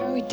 It's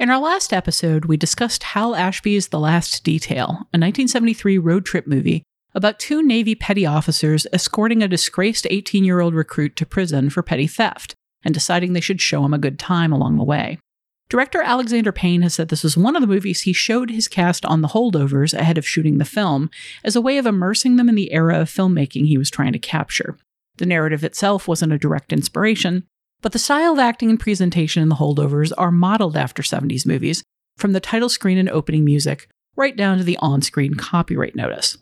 In our last episode, we discussed Hal Ashby's The Last Detail, a 1973 road trip movie about two Navy petty officers escorting a disgraced 18-year-old recruit to prison for petty theft and deciding they should show him a good time along the way. Director Alexander Payne has said this was one of the movies he showed his cast on The Holdovers ahead of shooting the film as a way of immersing them in the era of filmmaking he was trying to capture. The narrative itself wasn't a direct inspiration, but the style of acting and presentation in The Holdovers are modeled after 70s movies, from the title screen and opening music right down to the on-screen copyright notice.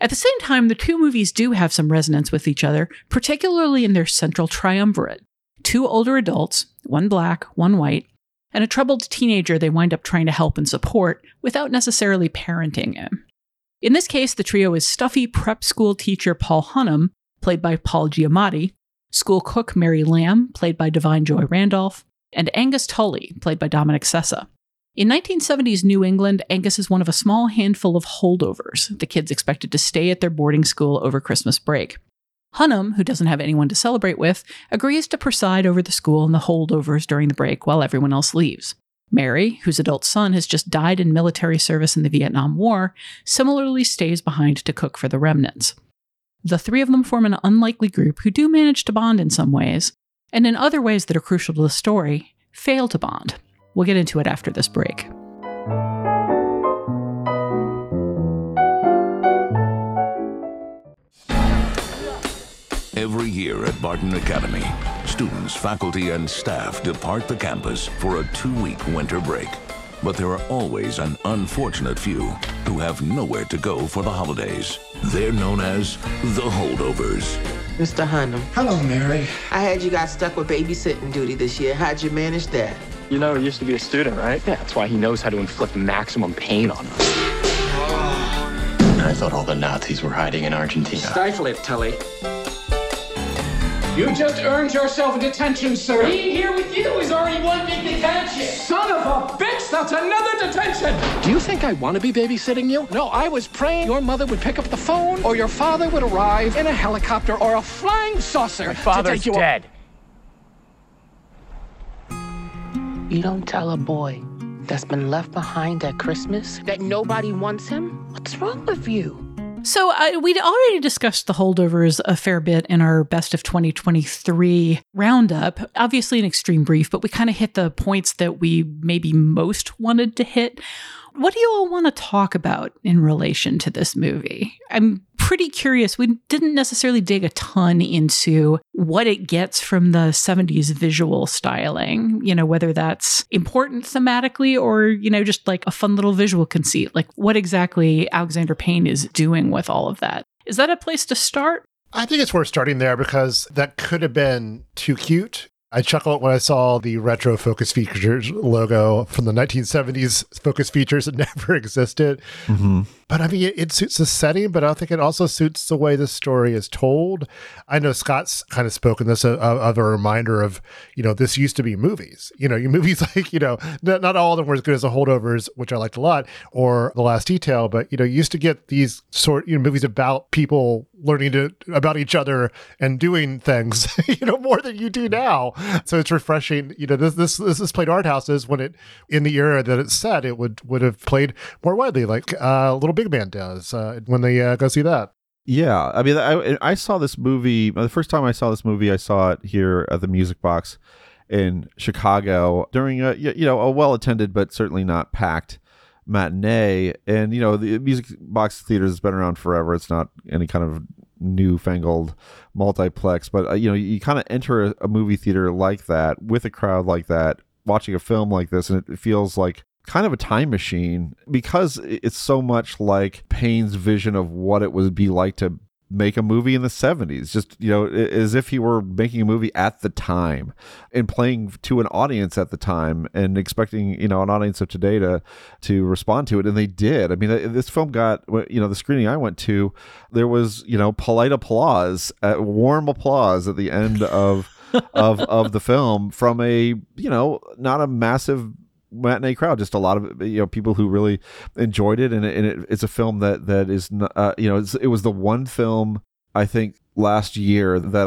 At the same time, the two movies do have some resonance with each other, particularly in their central triumvirate. Two older adults, one black, one white, and a troubled teenager they wind up trying to help and support without necessarily parenting him. In this case, the trio is stuffy prep school teacher Paul Hunham, played by Paul Giamatti, school cook Mary Lamb, played by Divine Joy Randolph, and Angus Tully, played by Dominic Sessa. In 1970s New England, Angus is one of a small handful of holdovers, the kids expected to stay at their boarding school over Christmas break. Hunham, who doesn't have anyone to celebrate with, agrees to preside over the school and the holdovers during the break while everyone else leaves. Mary, whose adult son has just died in military service in the Vietnam War, similarly stays behind to cook for the remnants. The three of them form an unlikely group who do manage to bond in some ways, and in other ways that are crucial to the story, fail to bond. We'll get into it after this break. Every year at Barton Academy, students, faculty, and staff depart the campus for a 2-week winter break. But there are always an unfortunate few who have nowhere to go for the holidays. They're known as the holdovers. Mr. Hunham. Hello, Mary. I had you guys stuck with babysitting duty this year. How'd you manage that? You know, he used to be a student, right? Yeah, that's why he knows how to inflict maximum pain on us. I thought all the Nazis were hiding in Argentina. Stifle it, Tully. You just earned yourself a detention, sir. Being here with you is already one big detention. Son of a bitch, that's another detention. Do you think I want to be babysitting you? No, I was praying your mother would pick up the phone or your father would arrive in a helicopter or a flying saucer. My father's dead. You don't tell a boy that's been left behind at Christmas that nobody wants him? What's wrong with you? So we'd already discussed The Holdovers a fair bit in our Best of 2023 roundup. Obviously an extreme brief, but we kind of hit the points that we maybe most wanted to hit. What do you all want to talk about in relation to this movie? I'm pretty curious. We didn't necessarily dig a ton into what it gets from the 70s visual styling, you know, whether that's important thematically or, you know, just like a fun little visual conceit, like what exactly Alexander Payne is doing with all of that. Is that a place to start? I think it's worth starting there because that could have been too cute. I chuckled when I saw the retro Focus Features logo from the 1970s Focus Features that never existed. Mm-hmm. But I mean, it suits the setting, but I think it also suits the way the story is told. I know Scott's kind of spoken this of a reminder of, you know, this used to be movies. You know, your movies like, you know, not all of them were as good as The Holdovers, which I liked a lot, or The Last Detail, but, you know, you used to get these movies about people learning about each other and doing things, you know, more than you do now. So it's refreshing. You know, this played art houses when it, in the era that it's set, it would have played more widely, like Little Big Man does when they go see that. Yeah. I mean, I saw this movie, the first time I saw this movie, I saw it here at the Music Box in Chicago during a well-attended, but certainly not packed matinee. And, you know, the Music Box Theater has been around forever. It's not any kind of newfangled multiplex, but you know, you kind of enter a movie theater like that with a crowd like that, watching a film like this, and it feels like kind of a time machine, because it's so much like Payne's vision of what it would be like to make a movie in the 70s, just, you know, as if he were making a movie at the time and playing to an audience at the time and expecting, you know, an audience of today to respond to it. And they did. I mean, this film got, you know, the screening I went to, there was, you know, polite applause, warm applause at the end of the film from a, you know, not a massive matinee crowd, just a lot of, you know, people who really enjoyed it. And it's a film that is you know, it was the one film I think last year that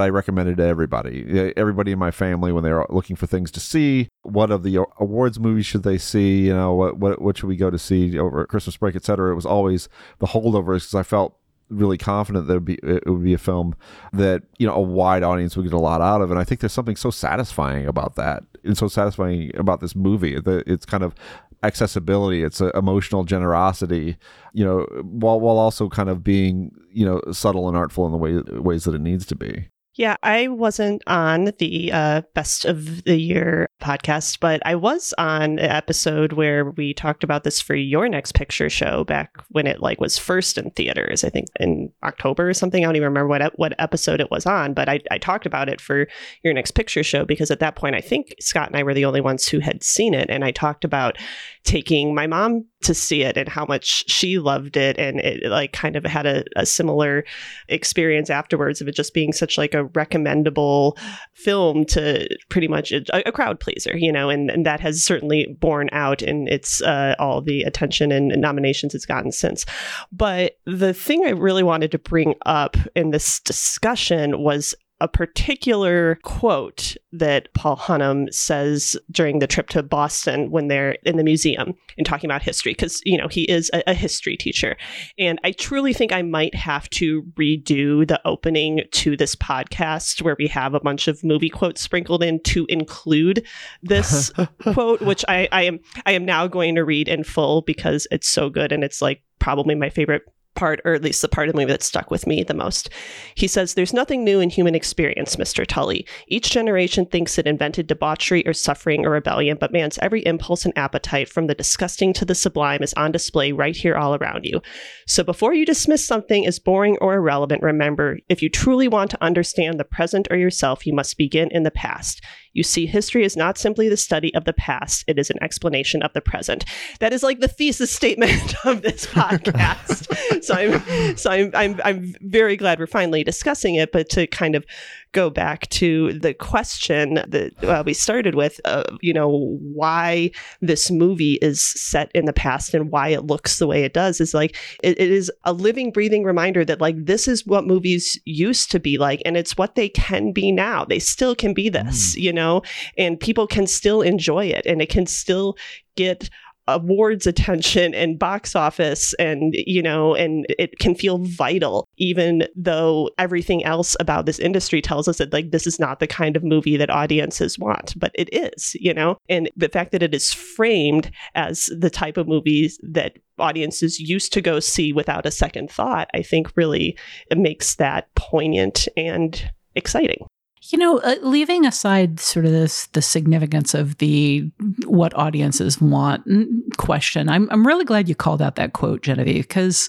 I recommended to everybody in my family when they were looking for things to see. What of the awards movies should they see? You know, what should we go to see over Christmas break, etc. It was always The Holdovers, because I felt really confident that it would be a film that, you know, a wide audience would get a lot out of. And I think there's something so satisfying about that. It's so satisfying about this movie. It's kind of accessibility. It's emotional generosity, you know, while also kind of being, you know, subtle and artful in the ways that it needs to be. Yeah, I wasn't on the Best of the Year podcast, but I was on an episode where we talked about this for Your Next Picture Show back when it like was first in theaters, I think in October or something. I don't even remember what episode it was on, but I talked about it for Your Next Picture Show because at that point, I think Scott and I were the only ones who had seen it. And I talked about taking my mom to see it and how much she loved it. And it like kind of had a similar experience afterwards of it just being such like a recommendable film to pretty much a crowd pleaser, you know, and that has certainly borne out in its all the attention and nominations it's gotten since. But the thing I really wanted to bring up in this discussion was a particular quote that Paul Hunham says during the trip to Boston when they're in the museum and talking about history, because, you know, he is a history teacher. And I truly think I might have to redo the opening to this podcast where we have a bunch of movie quotes sprinkled in to include this quote, which I am now going to read in full because it's so good. And it's like probably my favorite part, or at least the part of the movie that stuck with me the most. He says, "There's nothing new in human experience, Mr. Tully. Each generation thinks it invented debauchery or suffering or rebellion, but man's every impulse and appetite from the disgusting to the sublime is on display right here all around you. So before you dismiss something as boring or irrelevant, remember, if you truly want to understand the present or yourself, you must begin in the past. You see, history is not simply the study of the past. It is an explanation of the present." That is like the thesis statement of this podcast. So I'm very glad we're finally discussing it. But to kind of go back to the question that we started with, you know, why this movie is set in the past and why it looks the way it does is like, it is a living, breathing reminder that like, this is what movies used to be like, and it's what they can be now. They still can be this, you know, and people can still enjoy it, and it can still get awards attention and box office, and, you know, and it can feel vital, even though everything else about this industry tells us that like, this is not the kind of movie that audiences want, but it is, you know, and the fact that it is framed as the type of movies that audiences used to go see without a second thought, I think really makes that poignant and exciting. You know, leaving aside sort of the significance of the what audiences want question, I'm really glad you called out that quote, Genevieve, because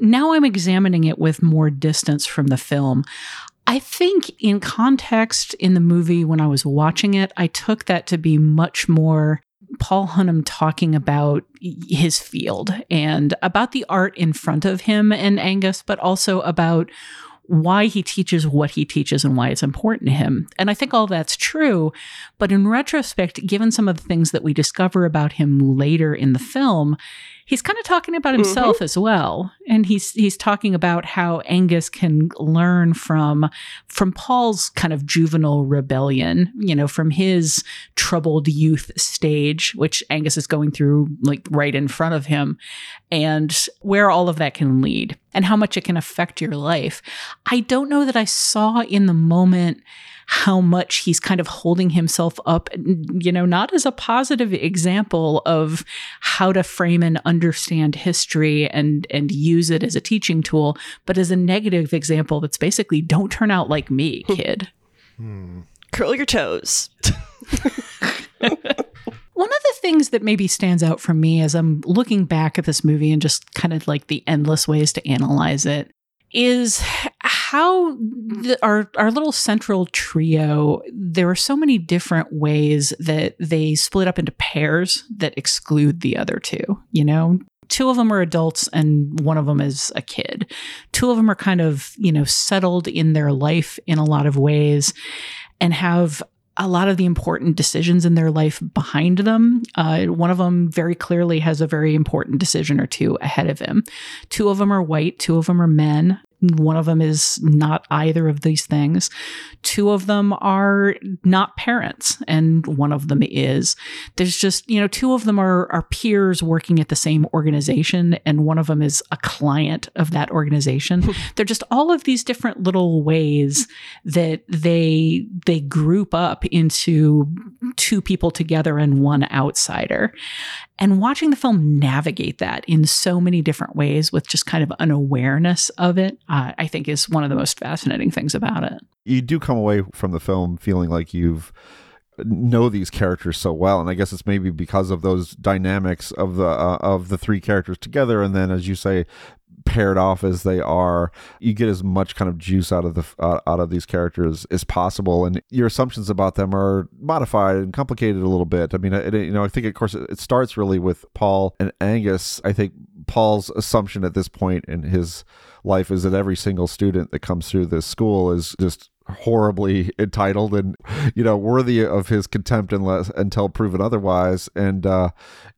now I'm examining it with more distance from the film. I think in context in the movie when I was watching it, I took that to be much more Paul Hunham talking about his field and about the art in front of him and Angus, but also about why he teaches what he teaches and why it's important to him. And I think all that's true, but in retrospect, given some of the things that we discover about him later in the film, he's kind of talking about himself as well. And he's talking about how Angus can learn from Paul's kind of juvenile rebellion, you know, from his troubled youth stage, which Angus is going through like right in front of him, and where all of that can lead and how much it can affect your life. I don't know that I saw in the moment how much he's kind of holding himself up, you know, not as a positive example of how to frame and understand history and use it as a teaching tool, but as a negative example that's basically don't turn out like me, kid. Curl your toes. One of the things that maybe stands out for me as I'm looking back at this movie and just kind of like the endless ways to analyze it is how our little central trio, there are so many different ways that they split up into pairs that exclude the other two, you know? Two of them are adults and one of them is a kid. Two of them are kind of, you know, settled in their life in a lot of ways and have a lot of the important decisions in their life behind them. One of them very clearly has a very important decision or two ahead of him. Two of them are white. Two of them are men. One of them is not either of these things. Two of them are not parents, and one of them is. There's just, you know, two of them are peers working at the same organization, and one of them is a client of that organization. They're just all of these different little ways that they group up into two people together and one outsider. And watching the film navigate that in so many different ways with just kind of an awareness of it, I think is one of the most fascinating things about it. You do come away from the film feeling like you've know these characters so well, and I guess it's maybe because of those dynamics of the three characters together, and then as you say, paired off as they are, you get as much kind of juice out of these characters as possible, and your assumptions about them are modified and complicated a little bit. I mean, I think of course it starts really with Paul and Angus. I think Paul's assumption at this point in his life is that every single student that comes through this school is just horribly entitled and, you know, worthy of his contempt until proven otherwise. And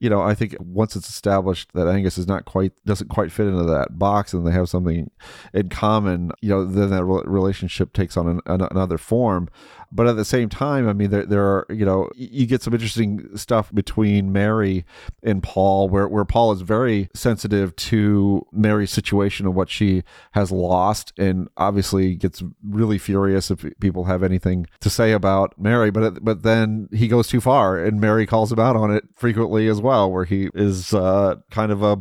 you know, I think once it's established that Angus is doesn't quite fit into that box and they have something in common, you know, then that relationship takes on another form. But at the same time, I mean, there are, you know, you get some interesting stuff between Mary and Paul, where Paul is very sensitive to Mary's situation and what she has lost, and obviously gets really furious if people have anything to say about Mary. But then he goes too far, and Mary calls him out on it frequently as well, where he is kind of a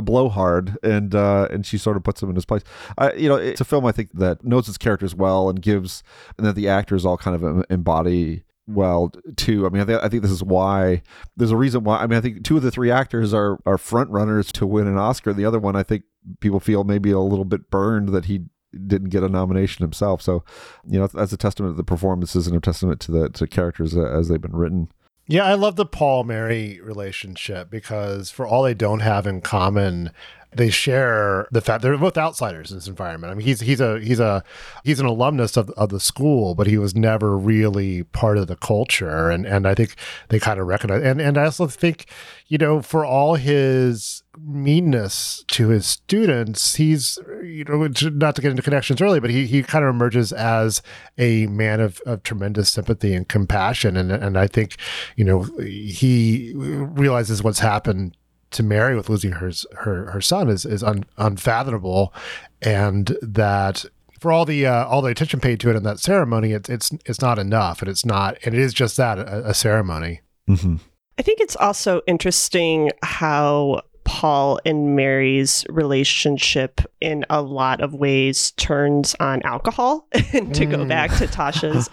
blowhard, and she sort of puts him in his place. You know, it's a film I think that knows its characters well and that the actors all kind of embody well too. I mean, I think this is why there's a reason why. I mean, I think two of the three actors are front runners to win an Oscar. The other one, I think people feel maybe a little bit burned that he didn't get a nomination himself. So, you know, that's a testament to the performances and a testament to the characters as they've been written. Yeah, I love the Paul-Mary relationship because for all they don't have in common, they share the fact they're both outsiders in this environment. I mean, he's an alumnus of the school, but he was never really part of the culture. And I think they kind of recognize. And I also think, you know, for all his meanness to his students, he's, you know, not to get into connections early, but he kind of emerges as a man of tremendous sympathy and compassion. And I think, you know, he realizes what's happened to Mary with losing her son is unfathomable, and that for all the attention paid to it in that ceremony, it's not enough, and it is just that a ceremony. Mm-hmm. I think it's also interesting how Paul and Mary's relationship in a lot of ways turns on alcohol. And to go back to Tasha's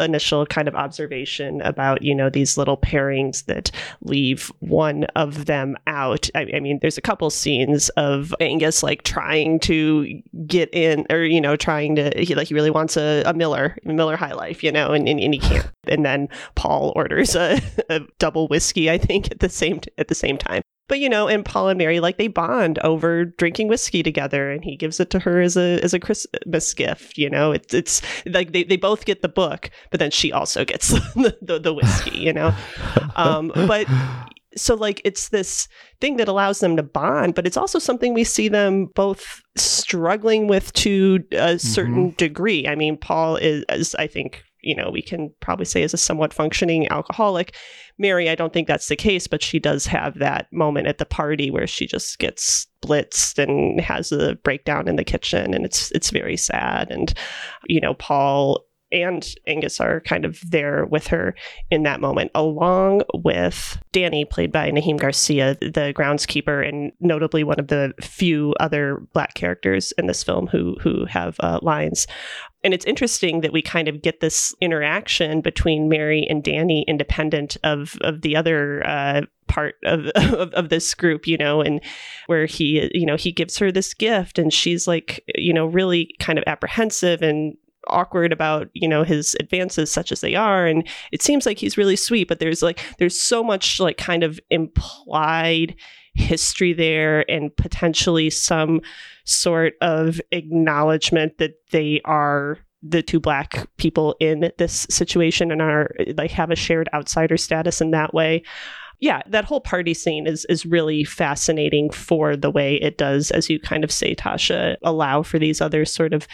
initial kind of observation about, you know, these little pairings that leave one of them out. I mean, there's a couple scenes of Angus like trying to get in, or, you know, he really wants a Miller High Life, you know, and he can't. And then Paul orders a double whiskey, I think, at the same time. But, you know, and Paul and Mary, like, they bond over drinking whiskey together, and he gives it to her as a Christmas gift. You know, it's like they both get the book, but then she also gets the whiskey, you know. But so like it's this thing that allows them to bond, but it's also something we see them both struggling with to a certain degree. I mean, Paul is I think, you know, we can probably say is a somewhat functioning alcoholic. Mary, I don't think that's the case, but she does have that moment at the party where she just gets blitzed and has a breakdown in the kitchen, and it's very sad. And, you know, Paul and Angus are kind of there with her in that moment, along with Danny, played by Naheem Garcia, the groundskeeper, and notably one of the few other Black characters in this film who have lines. And it's interesting that we kind of get this interaction between Mary and Danny independent of the other part of this group, you know, and where he, you know, he gives her this gift and she's like, you know, really kind of apprehensive and awkward about, you know, his advances such as they are. And it seems like he's really sweet, but there's so much like kind of implied history there and potentially some sort of acknowledgement that they are the two Black people in this situation and are like have a shared outsider status in that way. Yeah, that whole party scene is really fascinating for the way it does, as you kind of say, Tasha, allow for these other sort of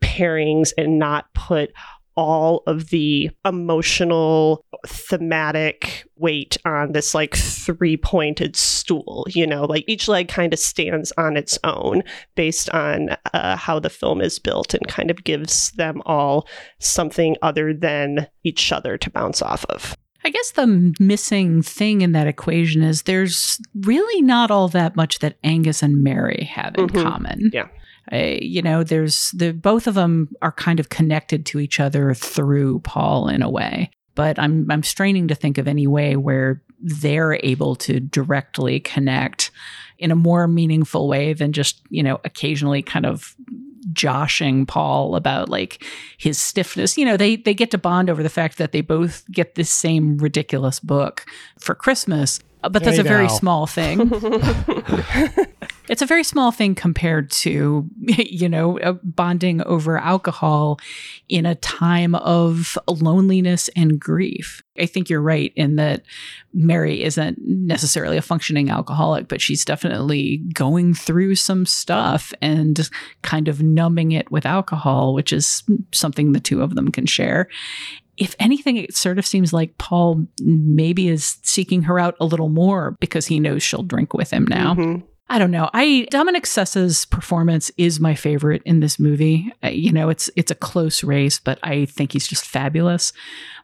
pairings and not put all of the emotional, thematic weight on this like three-pointed stool, you know, like each leg kind of stands on its own based on how the film is built and kind of gives them all something other than each other to bounce off of. I guess the missing thing in that equation is there's really not all that much that Angus and Mary have in common. Yeah. You know, there's both of them are kind of connected to each other through Paul in a way, but I'm straining to think of any way where they're able to directly connect in a more meaningful way than just, you know, occasionally kind of joshing Paul about like his stiffness. You know, they get to bond over the fact that they both get this same ridiculous book for Christmas, but that's very small thing. It's a very small thing compared to, you know, bonding over alcohol in a time of loneliness and grief. I think you're right in that Mary isn't necessarily a functioning alcoholic, but she's definitely going through some stuff and kind of numbing it with alcohol, which is something the two of them can share. If anything, it sort of seems like Paul maybe is seeking her out a little more because he knows she'll drink with him now. Mm-hmm. I don't know. Dominic Sessa's performance is my favorite in this movie. You know, it's a close race, but I think he's just fabulous.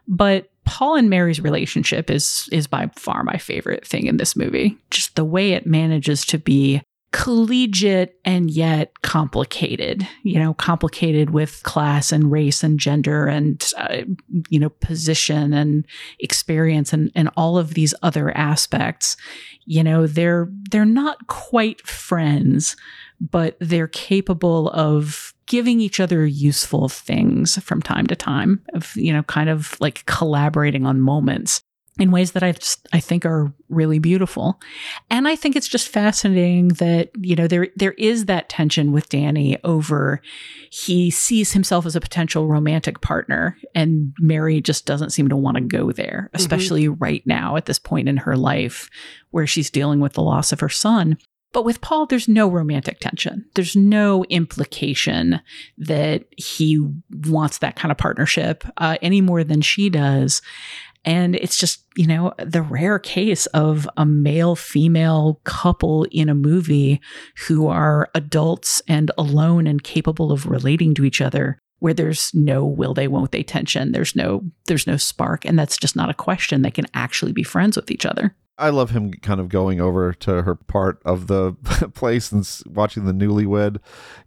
But Paul and Mary's relationship is by far my favorite thing in this movie. Just the way it manages to be collegiate and yet complicated, you know, complicated with class and race and gender and, you know, position and experience and all of these other aspects. You know, they're not quite friends, but they're capable of giving each other useful things from time to time, of, you know, kind of like collaborating on moments in ways that I think are really beautiful. And I think it's just fascinating that, you know, there is that tension with Danny over he sees himself as a potential romantic partner and Mary just doesn't seem to want to go there, especially right now at this point in her life where she's dealing with the loss of her son. But with Paul, there's no romantic tension. There's no implication that he wants that kind of partnership any more than she does. And it's just, you know, the rare case of a male-female couple in a movie who are adults and alone and capable of relating to each other, where there's no will they, won't they tension. There's no spark. And that's just not a question. They can actually be friends with each other. I love him kind of going over to her part of the place and watching the newlywed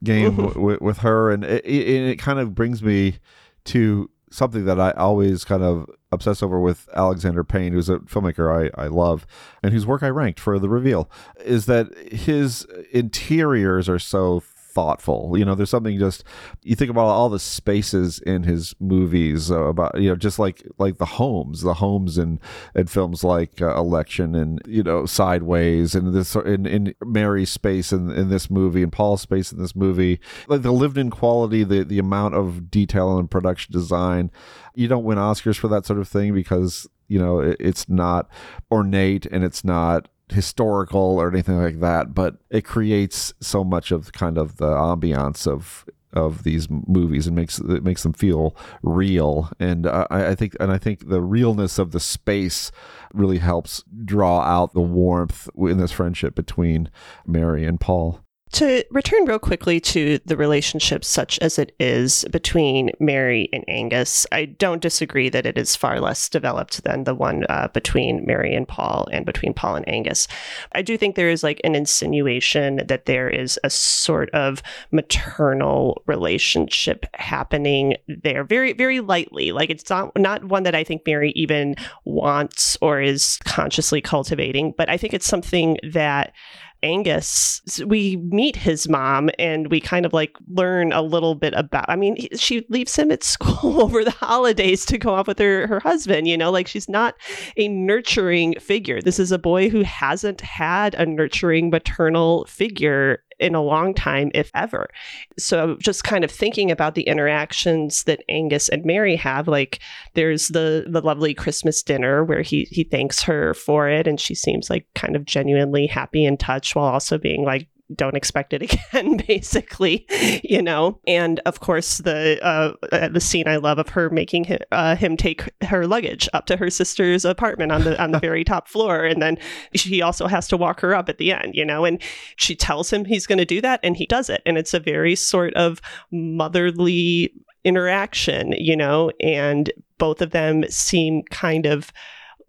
game with her. And it kind of brings me to something that I always kind of obsess over with Alexander Payne, who's a filmmaker I love and whose work I ranked for The Reveal, is that his interiors are so thoughtful. You know, there's something just, you think about all the spaces in his movies about, you know, just like the homes and films like Election and, you know, Sideways and this in Mary's space in this movie and Paul's space in this movie, like the lived in quality, the amount of detail and production design. You don't win Oscars for that sort of thing because, you know, it's not ornate and it's not historical or anything like that, but it creates so much of kind of the ambiance of these movies and makes them feel real. And I think the realness of the space really helps draw out the warmth in this friendship between Mary and Paul. To return real quickly to the relationship such as it is between Mary and Angus, I don't disagree that it is far less developed than the one between Mary and Paul and between Paul and Angus. I do think there is like an insinuation that there is a sort of maternal relationship happening there very, very lightly. Like it's not one that I think Mary even wants or is consciously cultivating, but I think it's something that Angus, we meet his mom and we kind of like learn a little bit about, I mean, she leaves him at school over the holidays to go off with her husband, you know, like she's not a nurturing figure. This is a boy who hasn't had a nurturing maternal figure in a long time, if ever. So just kind of thinking about the interactions that Angus and Mary have, like there's the lovely Christmas dinner where he thanks her for it. And she seems like kind of genuinely happy and touched while also being like, don't expect it again, basically, you know. And of course, the scene I love of her making him take her luggage up to her sister's apartment on the very top floor, and then she also has to walk her up at the end, you know. And she tells him he's going to do that, and he does it, and it's a very sort of motherly interaction, you know. And both of them seem kind of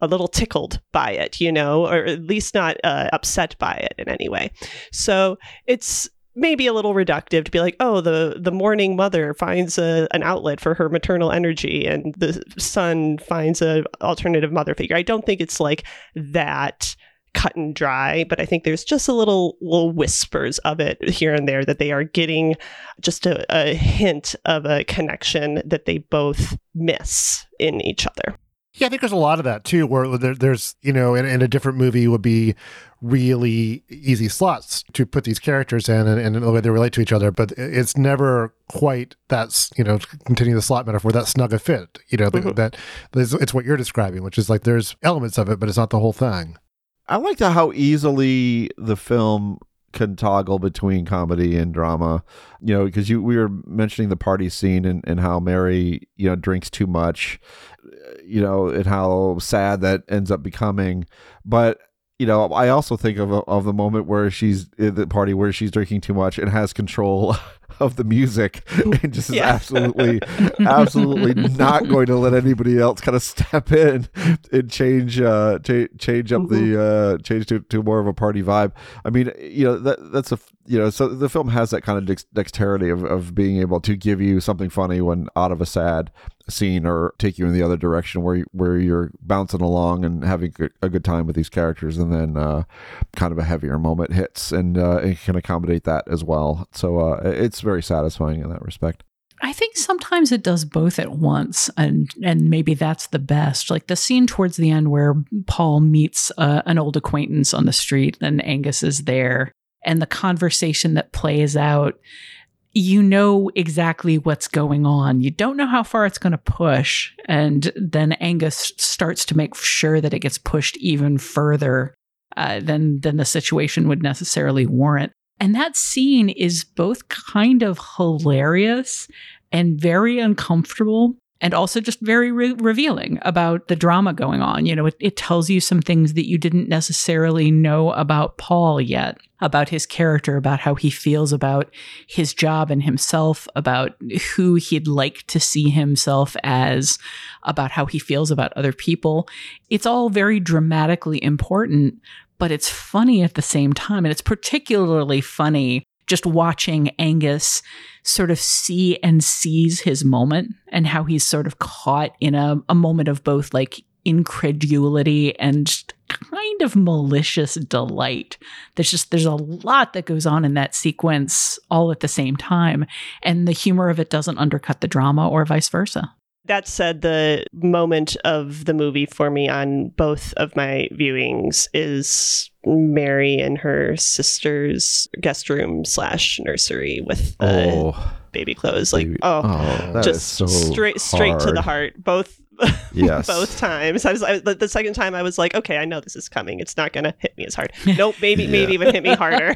a little tickled by it, you know, or at least not upset by it in any way. So it's maybe a little reductive to be like, oh, the mourning mother finds an outlet for her maternal energy and the son finds an alternative mother figure. I don't think it's like that cut and dry, but I think there's just a little whispers of it here and there that they are getting just a hint of a connection that they both miss in each other. Yeah, I think there's a lot of that, too, where there's, you know, in a different movie would be really easy slots to put these characters in and the way they relate to each other. But it's never quite that, you know, continue the slot metaphor, that snug a fit, you know, mm-hmm. that it's what you're describing, which is like there's elements of it, but it's not the whole thing. I like how easily the film can toggle between comedy and drama, you know, because we were mentioning the party scene and how Mary, you know, drinks too much, you know, and how sad that ends up becoming. But, you know, I also think of the moment where she's at the party where she's drinking too much and has control of the music and just is absolutely not going to let anybody else kind of step in and change to more of a party vibe. I mean, you know, that's a, you know, so the film has that kind of dexterity of being able to give you something funny when out of a sad scene or take you in the other direction where you're bouncing along and having a good time with these characters, and then kind of a heavier moment hits and can accommodate that as well. So it's very satisfying in that respect. I think sometimes it does both at once, and maybe that's the best. Like the scene towards the end where Paul meets an old acquaintance on the street and Angus is there, and the conversation that plays out, you know exactly what's going on. You don't know how far it's going to push. And then Angus starts to make sure that it gets pushed even further than the situation would necessarily warrant. And that scene is both kind of hilarious and very uncomfortable, and also just very revealing about the drama going on. You know, it tells you some things that you didn't necessarily know about Paul yet, about his character, about how he feels about his job and himself, about who he'd like to see himself as, about how he feels about other people. It's all very dramatically important, but it's funny at the same time. And it's particularly funny just watching Angus sort of seize his moment, and how he's sort of caught in a moment of both like incredulity and kind of malicious delight. There's a lot that goes on in that sequence all at the same time. And the humor of it doesn't undercut the drama or vice versa. That said, the moment of the movie for me on both of my viewings is Mary in her sister's guest room / nursery with baby clothes. Like, just so straight to the heart. Both. Yes. Both times. I was the second time I was like, okay, I know this is coming. It's not going to hit me as hard. Nope, maybe even hit me harder.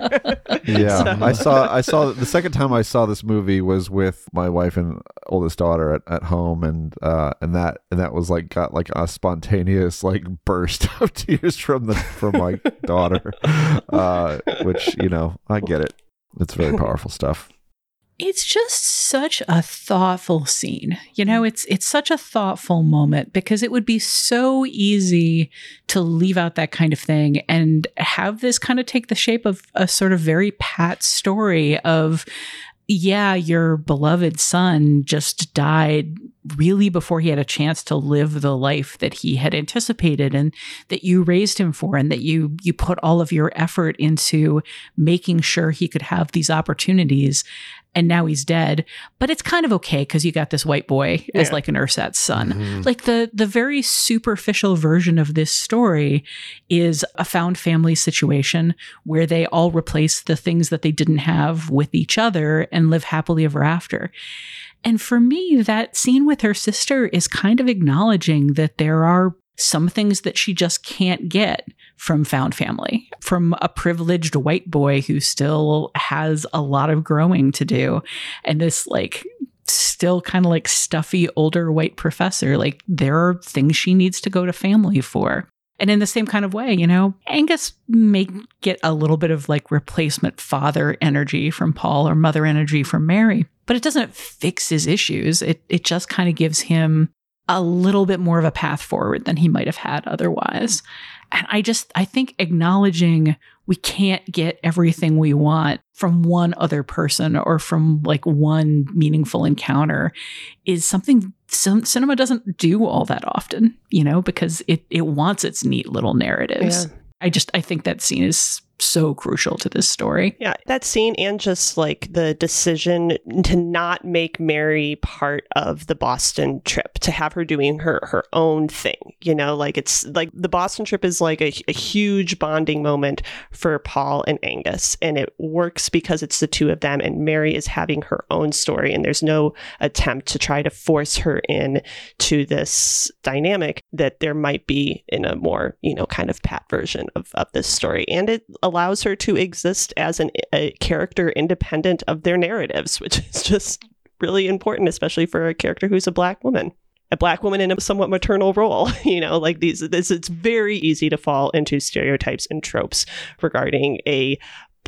Yeah. So. I saw the second time I saw this movie was with my wife and oldest daughter at home, and that was like got like a spontaneous like burst of tears from my daughter, which, you know, I get it. It's very powerful stuff. It's just such a thoughtful scene. You know, it's such a thoughtful moment, because it would be so easy to leave out that kind of thing and have this kind of take the shape of a sort of very pat story of, yeah, your beloved son just died really before he had a chance to live the life that he had anticipated and that you raised him for, and that you put all of your effort into making sure he could have these opportunities. And now he's dead, but it's kind of okay because you got this white boy as like an ersatz son. Mm-hmm. Like the very superficial version of this story is a found family situation where they all replace the things that they didn't have with each other and live happily ever after. And for me, that scene with her sister is kind of acknowledging that there are some things that she just can't get from found family, from a privileged white boy who still has a lot of growing to do. And this like still kind of like stuffy older white professor, like there are things she needs to go to family for. And in the same kind of way, you know, Angus may get a little bit of like replacement father energy from Paul or mother energy from Mary, but it doesn't fix his issues. It just kind of gives him a little bit more of a path forward than he might have had otherwise. And I think acknowledging we can't get everything we want from one other person or from like one meaningful encounter is something cinema doesn't do all that often, you know, because it wants its neat little narratives. Yeah. I think that scene is so crucial to this story. Yeah, that scene and just like the decision to not make Mary part of the Boston trip, to have her doing her own thing. You know, like it's like the Boston trip is like a huge bonding moment for Paul and Angus. And it works because it's the two of them, and Mary is having her own story. And there's no attempt to try to force her in to this dynamic that there might be in a more, you know, kind of pat version of this story. And it allows her to exist as a character independent of their narratives, which is just really important, especially for a character who's a black woman in a somewhat maternal role. You know, like it's very easy to fall into stereotypes and tropes regarding a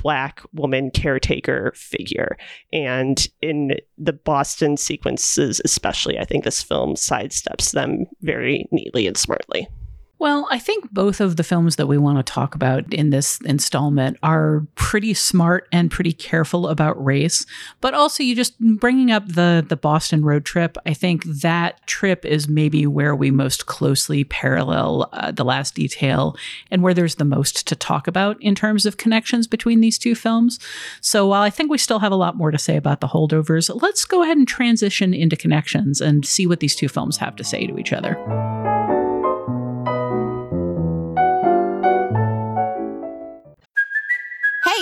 black woman caretaker figure. And in the Boston sequences, especially, I think this film sidesteps them very neatly and smartly. Well, I think both of the films that we want to talk about in this installment are pretty smart and pretty careful about race. But also, you just bringing up the Boston road trip, I think that trip is maybe where we most closely parallel The Last Detail and where there's the most to talk about in terms of connections between these two films. So while I think we still have a lot more to say about The Holdovers, let's go ahead and transition into connections and see what these two films have to say to each other. Hey,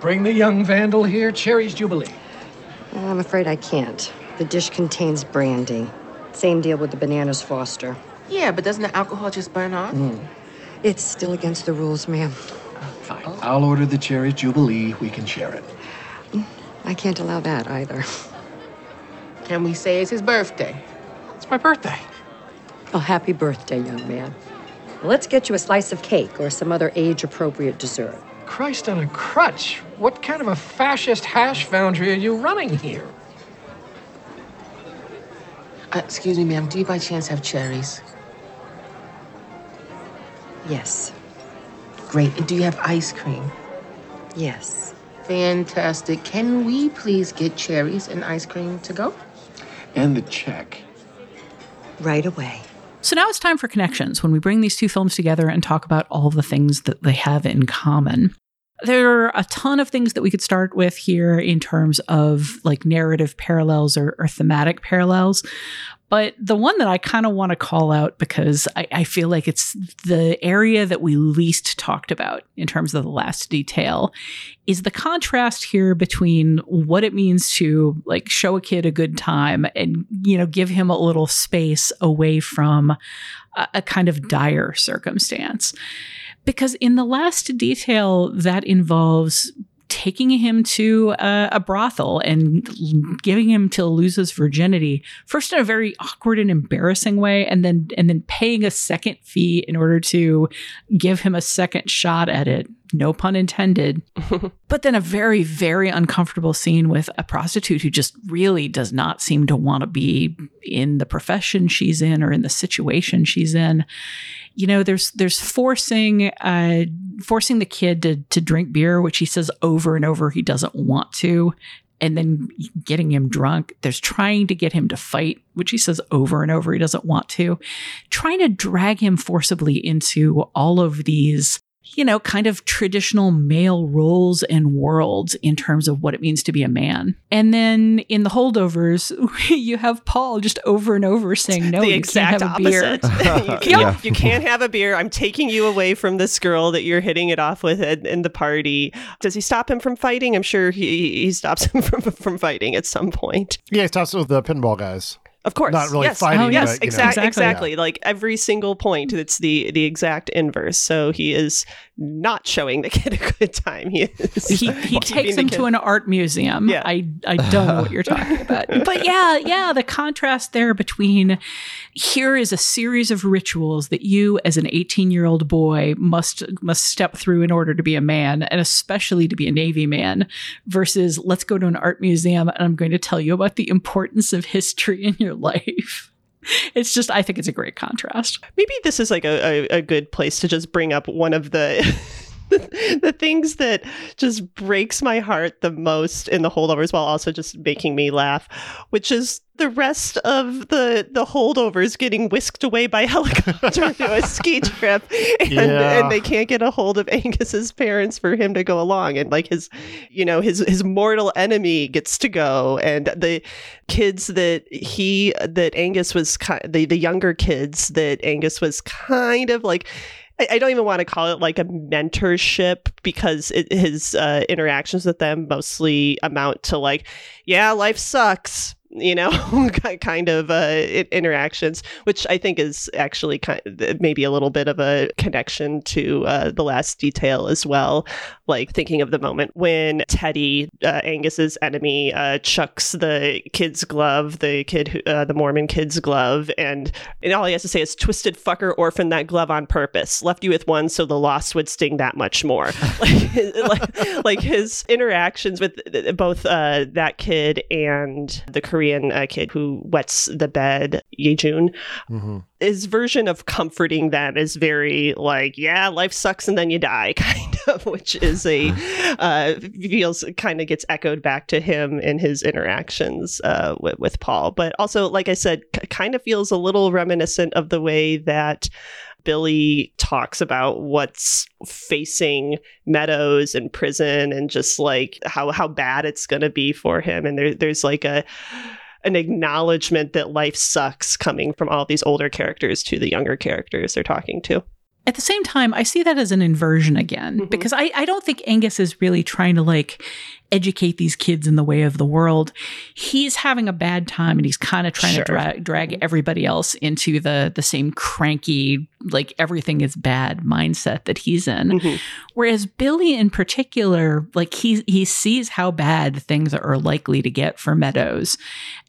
Bring the young vandal here, Cherry's Jubilee. I'm afraid I can't. The dish contains brandy. Same deal with the bananas Foster. Yeah, but doesn't the alcohol just burn off? It's still against the rules, ma'am. Fine. Oh. I'll order the Cherry's Jubilee. We can share it. I can't allow that either. And we say it's his birthday. It's my birthday. Oh, happy birthday, young man. Let's get you a slice of cake or some other age-appropriate dessert. Christ on a crutch. What kind of a fascist hash foundry are you running here? Excuse me, ma'am. Do you by chance have cherries? Yes. Great. And do you have ice cream? Yes. Fantastic. Can we please get cherries and ice cream to go? And the check. Right away. So now it's time for connections, when we bring these two films together and talk about all the things that they have in common. There are a ton of things that we could start with here in terms of like narrative parallels or thematic parallels. But the one that I kind of want to call out, because I feel like it's the area that we least talked about in terms of The Last Detail, is the contrast here between what it means to like show a kid a good time and, you know, give him a little space away from a kind of dire circumstance. Because in The Last Detail, that involves taking him to a brothel and giving him till lose his virginity, first in a very awkward and embarrassing way, and then paying a second fee in order to give him a second shot at it. No pun intended. But then a very, very uncomfortable scene with a prostitute who just really does not seem to want to be in the profession she's in or in the situation she's in. You know, there's forcing the kid to drink beer, which he says over and over he doesn't want to, and then getting him drunk. There's trying to get him to fight, which he says over and over he doesn't want to. Trying to drag him forcibly into all of these, you know, kind of traditional male roles and worlds in terms of what it means to be a man. And then in The Holdovers, you have Paul just over and over saying, no, the exact opposite. You can't have a beer. I'm taking you away from this girl that you're hitting it off with in the party. Does he stop him from fighting? I'm sure he stops him from fighting at some point. Yeah, he stops with the pinball guys. Of course. Not really fighting. Oh, yes, but, exactly. Yeah. Like every single point, it's the exact inverse. So he is not showing the kid a good time. He takes him to an art museum. Yeah. I don't know what you're talking about. But yeah, the contrast there between here is a series of rituals that you as an 18-year-old boy must step through in order to be a man, and especially to be a Navy man, versus let's go to an art museum and I'm going to tell you about the importance of history in your life. It's just, I think it's a great contrast. Maybe this is like a good place to just bring up one of the the things that just breaks my heart the most in The Holdovers, while also just making me laugh, which is the rest of the holdovers getting whisked away by helicopter to a ski trip, and they can't get a hold of Angus's parents for him to go along, and like his, you know, his mortal enemy gets to go, and the kids that Angus was the younger kids that Angus was kind of like, I don't even want to call it like a mentorship, because his interactions with them mostly amount to like, yeah, life sucks, you know, kind of interactions, which I think is actually kind of maybe a little bit of a connection to The Last Detail as well. Like thinking of the moment when Teddy, Angus's enemy, chucks the kid's glove, the Mormon kid's glove, and all he has to say is, "Twisted fucker, orphaned that glove on purpose. Left you with one so the loss would sting that much more." like his interactions with both that kid and the Korean kid who wets the bed, Yejun. Mm-hmm. His version of comforting them is very like, yeah, life sucks and then you die, kind of, which is feels kind of gets echoed back to him in his interactions with Paul. But also, like I said, kind of feels a little reminiscent of the way that Billy talks about what's facing Meadows in prison, and just like how bad it's going to be for him. And there's like an acknowledgement that life sucks coming from all these older characters to the younger characters they're talking to. At the same time, I see that as an inversion again, mm-hmm. because I don't think Angus is really trying to like educate these kids in the way of the world. He's having a bad time, and he's kind of trying to drag everybody else into the same cranky, like everything is bad mindset that he's in. Mm-hmm. Whereas Billy in particular, like he sees how bad things are likely to get for Meadows,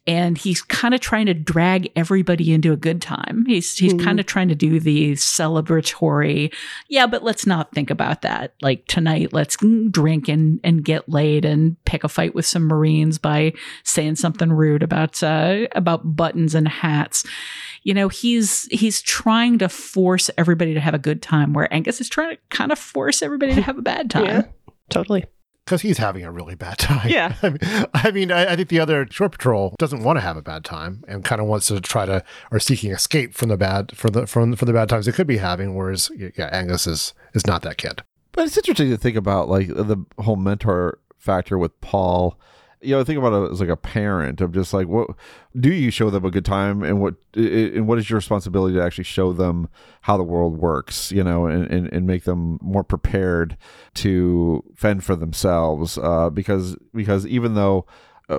and he's kind of trying to drag everybody into a good time. He's mm-hmm. kind of trying to do the celebratory, yeah, but let's not think about that. Like tonight, let's drink and get laid and pick a fight with some Marines by saying something rude about buttons and hats. You know, he's trying to force everybody to have a good time, where Angus is trying to kind of force everybody to have a bad time. Yeah, totally. Because he's having a really bad time. Yeah. I think the other Shore Patrol doesn't want to have a bad time, and kind of wants to try to, or seeking escape from the bad times it could be having. Whereas, yeah, Angus is not that kid. But it's interesting to think about, like, the whole mentor factor with Paul. You know, I think about it as like a parent. I'm just like, what do you show them a good time, and what is your responsibility to actually show them how the world works, you know, and make them more prepared to fend for themselves, because even though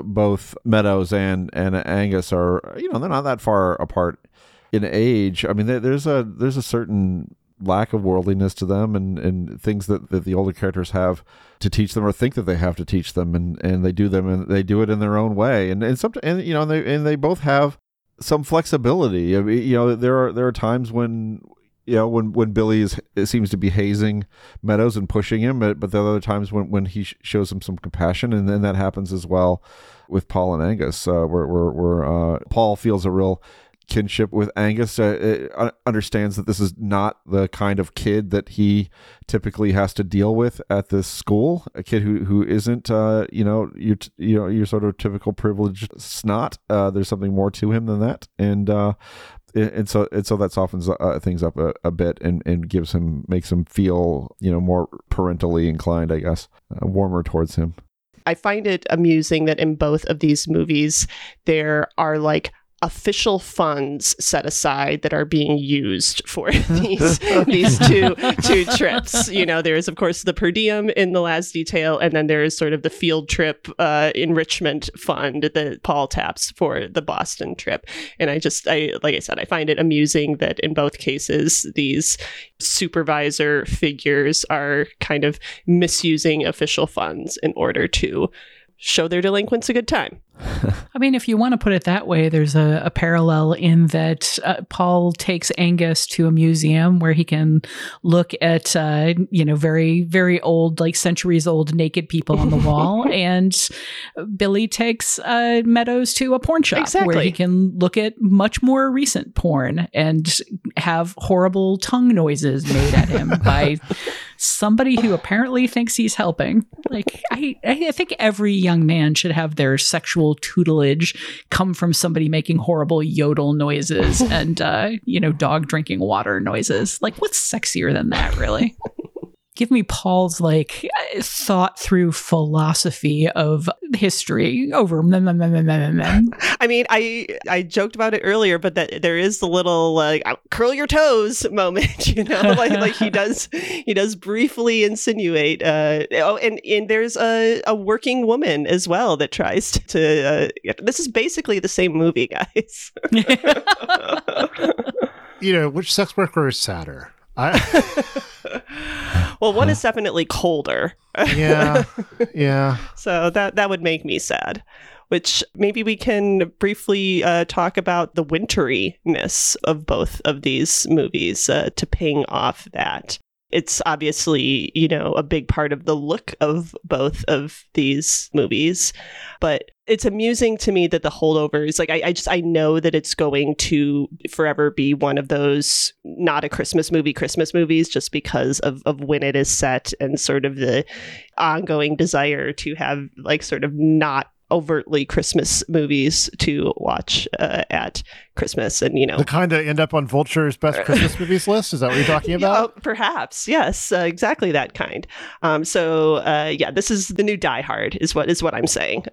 both Meadows and Angus are, you know, they're not that far apart in age. I mean, there's a certain lack of worldliness to them, and things that the older characters have to teach them or think that they have to teach them, and they do them, and they do it in their own way, and they both have some flexibility. I mean, you know, there are times when, you know, when Billy seems to be hazing Meadows and pushing him, but there are other times when he shows him some compassion, and then that happens as well with Paul and Angus, where Paul feels a real kinship with Angus, understands that this is not the kind of kid that he typically has to deal with at this school, a kid who isn't your sort of typical privileged snot. There's something more to him than that, and so that softens things up a bit, and makes him feel, you know, more parentally inclined, I guess, warmer towards him. I find it amusing that in both of these movies there are, like, official funds set aside that are being used for these two trips. You know, there is, of course, the per diem in The Last Detail, and then there is sort of the field trip enrichment fund that Paul taps for the Boston trip. And I find it amusing that in both cases, these supervisor figures are kind of misusing official funds in order to show their delinquents a good time. I mean, if you want to put it that way, there's a parallel in that Paul takes Angus to a museum where he can look at, very, very old, like centuries old naked people on the wall. And Billy takes Meadows to a porn shop, exactly, where he can look at much more recent porn and have horrible tongue noises made at him by somebody who apparently thinks he's helping. Like, I think every young man should have their sexual tutelage come from somebody making horrible yodel noises and, dog drinking water noises. Like, what's sexier than that, really? Give me Paul's, like, thought through philosophy of history over. I mean, I joked about it earlier, but that there is the little, like, curl your toes moment, you know, like he does briefly insinuate. And there's a working woman as well that tries to. This is basically the same movie, guys. You know, which sex worker is sadder? Well, one is definitely colder. Yeah. So that would make me sad, which maybe we can briefly talk about the winteriness of both of these movies to ping off that. It's obviously, you know, a big part of the look of both of these movies, but it's amusing to me that The Holdovers, like, I know that it's going to forever be one of those not a Christmas movies, just because of when it is set and sort of the ongoing desire to have, like, sort of not overtly Christmas movies to watch at Christmas. And, you know, the kind that end up on Vulture's best Christmas movies list. Is that what you're talking about? Yeah, perhaps. Yes, exactly that kind. This is the new Die Hard is what I'm saying.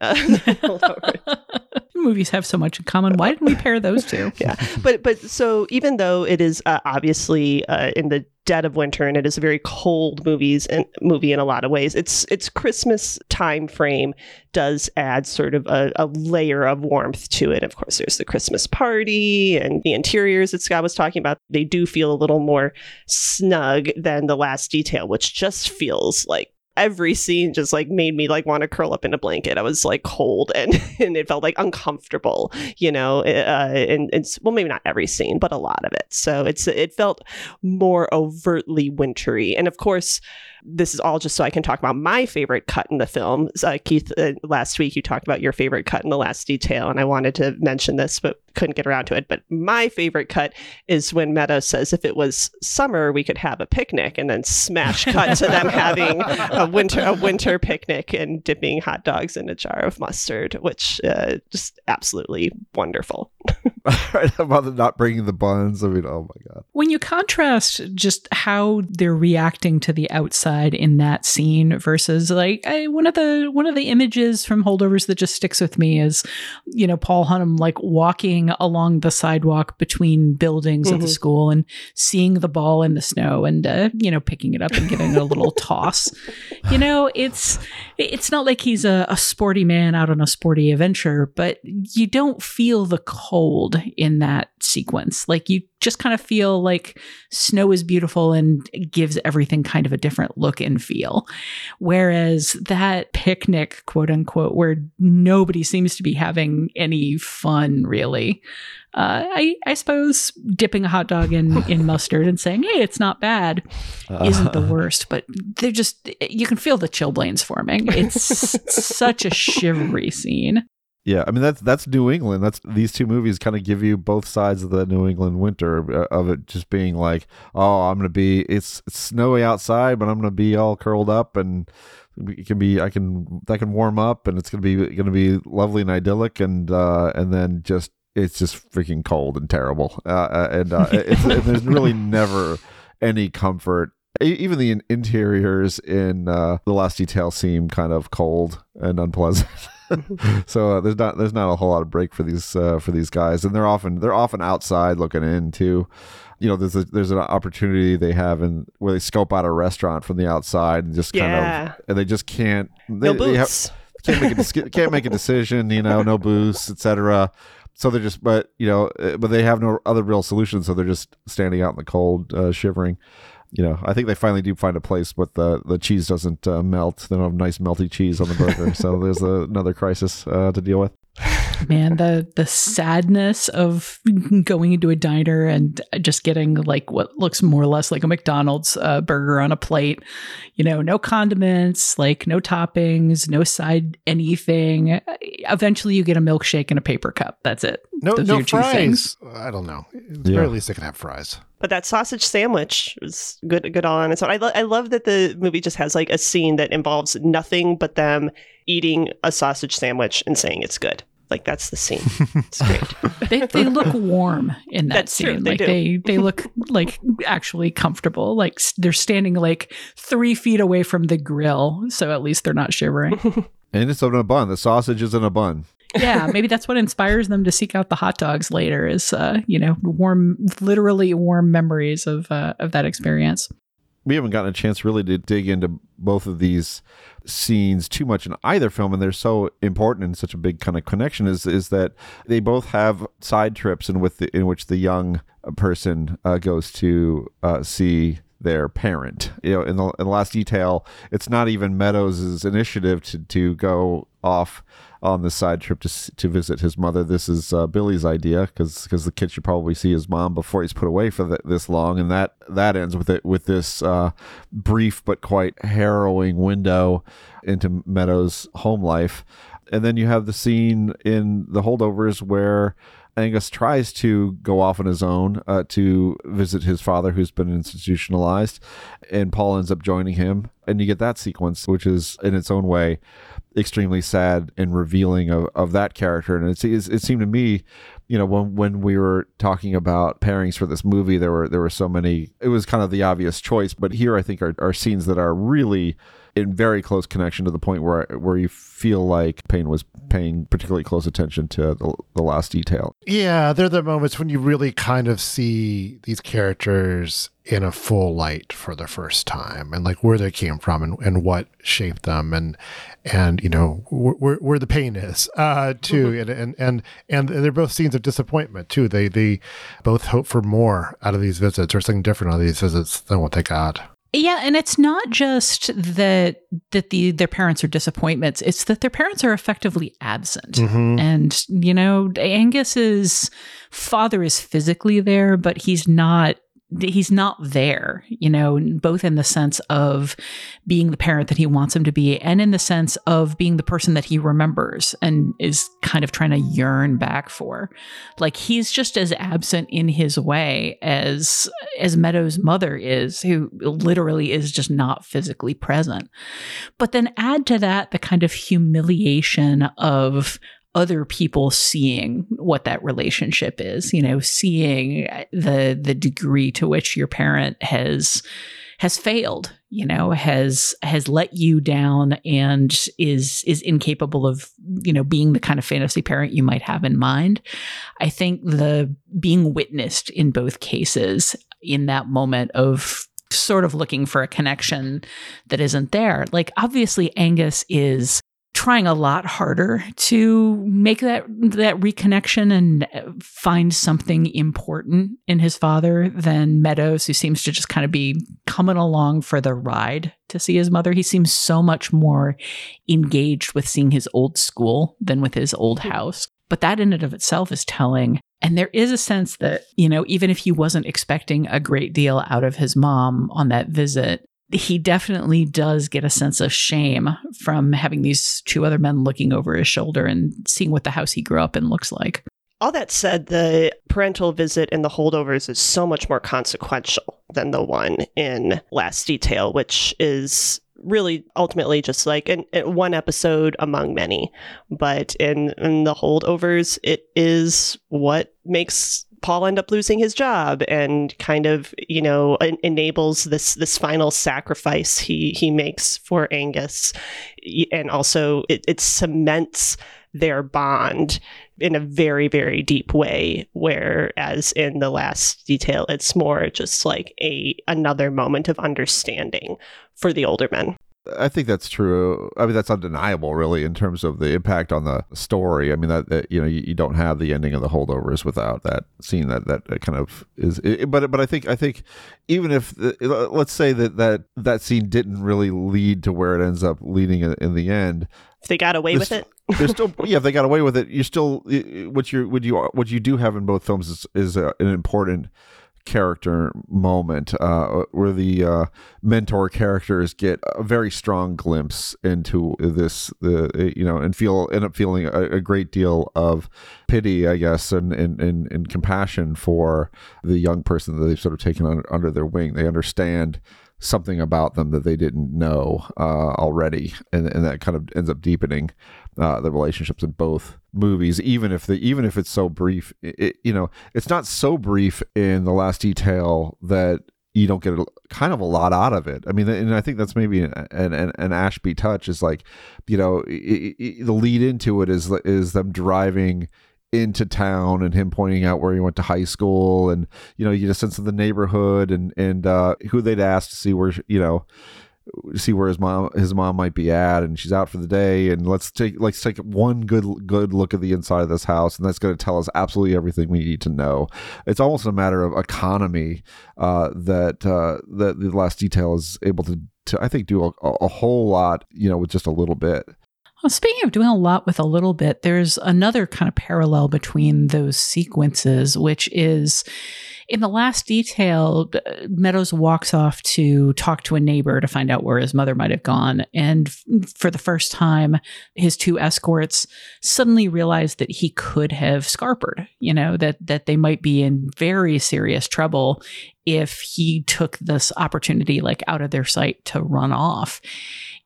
Movies have so much in common. Why didn't we pair those two? Yeah. But so even though it is obviously in the dead of winter, and it is a very cold movie in a lot of ways, its Christmas time frame does add sort of a layer of warmth to it. Of course, there's the Christmas party and the interiors that Scott was talking about. They do feel a little more snug than The Last Detail, which just feels like every scene just, like, made me, like, want to curl up in a blanket. I was, like, cold and it felt, like, uncomfortable, you know, and it's, well, maybe not every scene, but a lot of it. So it felt more overtly wintry. And of course, this is all just so I can talk about my favorite cut in the film. Keith, last week you talked about your favorite cut in The Last Detail, and I wanted to mention this, but couldn't get around to it. But my favorite cut is when Meadows says, if it was summer, we could have a picnic, and then smash cut to them having a winter picnic and dipping hot dogs in a jar of mustard, which just absolutely wonderful. Rather than not bringing the buns. I mean, oh my God. When you contrast just how they're reacting to the outside in that scene versus like one of the images from Holdovers that just sticks with me is, you know, Paul Hunham like walking along the sidewalk between buildings mm-hmm. at the school and seeing the ball in the snow and, you know, picking it up and giving it a little toss. You know, it's not like he's a sporty man out on a sporty adventure, but you don't feel the cold in that sequence. Like you just kind of feel like snow is beautiful and gives everything kind of a different look and feel. Whereas that picnic, quote unquote, where nobody seems to be having any fun really, I suppose dipping a hot dog in mustard and saying, hey, it's not bad isn't the worst, but they're just, you can feel the chilblains forming. It's such a shivery scene. Yeah, I mean, that's New England. That's these two movies kind of give you both sides of the New England winter, of it just being like, oh, I'm going to be, it's snowy outside, but I'm going to be all curled up and it can be, I can warm up and it's going to be lovely and idyllic. And then just, it's just freaking cold and terrible. And there's really never any comfort. Even the interiors in The Last Detail seem kind of cold and unpleasant. So there's not a whole lot of break for these guys, and they're often outside looking in too. You know, there's an opportunity they have in where they scope out a restaurant from the outside and just kind of, and they just can't. Can't make a decision. You know, no booths, etc. So they're just, but they have no other real solution. So they're just standing out in the cold, shivering. You know, I think they finally do find a place, but the cheese doesn't melt. They don't have nice melty cheese on the burger. So there's another crisis to deal with. Man, the sadness of going into a diner and just getting like what looks more or less like a McDonald's burger on a plate, you know, no condiments, like no toppings, no side anything. Eventually you get a milkshake and a paper cup. That's it. No fries. I don't know. At the very least they can have fries. But that sausage sandwich was good on its own. I love that the movie just has like a scene that involves nothing but them eating a sausage sandwich and saying it's good. Like that's the scene. It's great. they look warm in that that's scene. True, they like do. They look like actually comfortable. Like they're standing like 3 feet away from the grill, so at least they're not shivering. And it's in a bun. The sausage is in a bun. Yeah, maybe that's what inspires them to seek out the hot dogs later is, you know, literally warm memories of that experience. We haven't gotten a chance really to dig into both of these scenes too much in either film, and they're so important and such a big kind of connection is that they both have side trips in which the young person goes to see their parent. You know, in the Last Detail, it's not even Meadows' initiative to go off on the side trip to visit his mother. This is Billy's idea because the kid should probably see his mom before he's put away for this long, and that ends with it with this brief but quite harrowing window into Meadows' home life. And then you have the scene in The Holdovers where Angus tries to go off on his own to visit his father, who's been institutionalized, and Paul ends up joining him. And you get that sequence, which is in its own way extremely sad and revealing of that character. And it seemed to me, you know, when we were talking about pairings for this movie, there were so many. It was kind of the obvious choice, but here I think are scenes that are really in very close connection to the point where you feel like Payne was paying particularly close attention to the Last Detail. Yeah, they're the moments when you really kind of see these characters in a full light for the first time, and like where they came from and what shaped them, and you know where the pain is too, mm-hmm. and they're both scenes of disappointment too. They both hope for more out of these visits or something different out of these visits than what they got. Yeah, and it's not just that their parents are disappointments. It's that their parents are effectively absent. Mm-hmm. And, you know, Angus's father is physically there, but he's not there, you know, both in the sense of being the parent that he wants him to be and in the sense of being the person that he remembers and is kind of trying to yearn back for. Like he's just as absent in his way as Meadows' mother is, who literally is just not physically present. But then add to that the kind of humiliation of other people seeing what that relationship is, you know, seeing the degree to which your parent has failed, you know, has let you down and is incapable of, you know, being the kind of fantasy parent you might have in mind. I think the being witnessed in both cases in that moment of sort of looking for a connection that isn't there. Like, obviously, Angus is trying a lot harder to make that reconnection and find something important in his father than Meadows, who seems to just kind of be coming along for the ride to see his mother. He seems so much more engaged with seeing his old school than with his old house. But that in and of itself is telling. And there is a sense that, you know, even if he wasn't expecting a great deal out of his mom on that visit, he definitely does get a sense of shame from having these two other men looking over his shoulder and seeing what the house he grew up in looks like. All that said, the parental visit in The Holdovers is so much more consequential than the one in Last Detail, which is really ultimately just like in one episode among many. But in The Holdovers, it is what makes Paul end up losing his job and kind of, you know, enables this final sacrifice he makes for Angus. And also it cements their bond in a very, very deep way, whereas in The Last Detail, it's more just like another moment of understanding for the older men. I think that's true. I mean, that's undeniable, really, in terms of the impact on the story. I mean, that you know, you don't have the ending of The Holdovers without that scene. That kind of is. But I think even if let's say that scene didn't really lead to where it ends up leading in the end. If they got away with it. If they got away with it, you're still what you do have in both films is an important character moment where the mentor characters get a very strong glimpse into this, you know, and end up feeling a great deal of pity, I guess, and compassion for the young person that they've sort of taken under their wing. They understand something about them that they didn't know already, and that kind of ends up deepening the relationships in both movies, even if it's so brief. You know, it's not so brief in The Last Detail that you don't get kind of a lot out of it. I mean, and I think that's maybe an Ashby touch, is like, you know, the lead into it is them driving into town and him pointing out where he went to high school, and, you know, you get a sense of the neighborhood and who they'd asked to see where, you know, see where his mom might be at, and she's out for the day, and let's take one good look at the inside of this house, and that's going to tell us absolutely everything we need to know. It's almost a matter of economy that The Last Detail is able to I think do a whole lot, you know, with just a little bit. Well, speaking of doing a lot with a little bit, there's another kind of parallel between those sequences, which is in The Last Detail, Meadows walks off to talk to a neighbor to find out where his mother might have gone. And for the first time, his two escorts suddenly realize that he could have scarpered, you know, that they might be in very serious trouble if he took this opportunity, like, out of their sight to run off.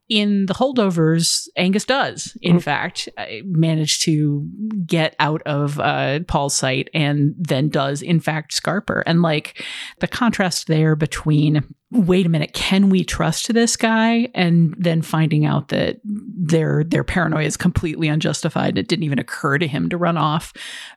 In The Holdovers, Angus does, in fact, manage to get out of Paul's sight, and then does, in fact, scarper. And, like, the contrast there between, wait a minute, can we trust this guy? And then finding out that their paranoia is completely unjustified. It didn't even occur to him to run off,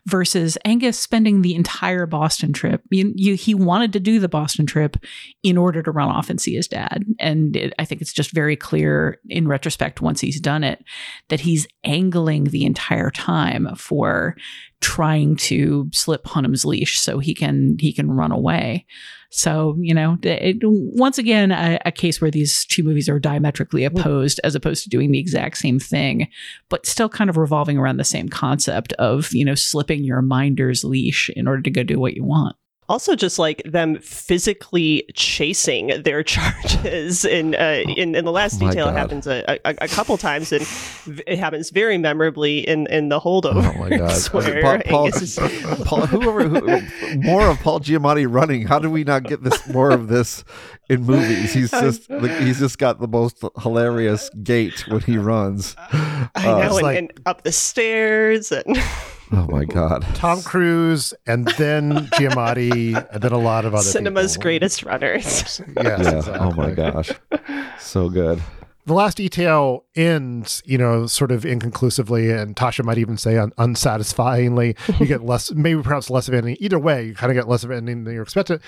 versus Angus spending the entire Boston trip. He wanted to do the Boston trip in order to run off and see his dad. And I think it's just very clear in retrospect, once he's done it, that he's angling the entire time for trying to slip Hunham's leash so he can run away. So, you know, once again, a case where these two movies are diametrically opposed, as opposed to doing the exact same thing, but still kind of revolving around the same concept of, you know, slipping your minder's leash in order to go do what you want. Also, just like them physically chasing their charges in The Last Detail, it happens a couple times, and it happens very memorably in The Holdovers. Oh my God! More of Paul Giamatti running. How do we not get this more of this in movies? He's just got the most hilarious gait when he runs. I know, and up the stairs and. Oh my God! Tom Cruise, and then Giamatti, and then a lot of other cinema's people. Greatest runners. Yes, yeah. Exactly. Oh my gosh, so good. The Last Detail ends, sort of inconclusively, and Tasha might even say unsatisfyingly. You get less, maybe perhaps less of an ending. Either way, you kind of get less of an ending than you expected.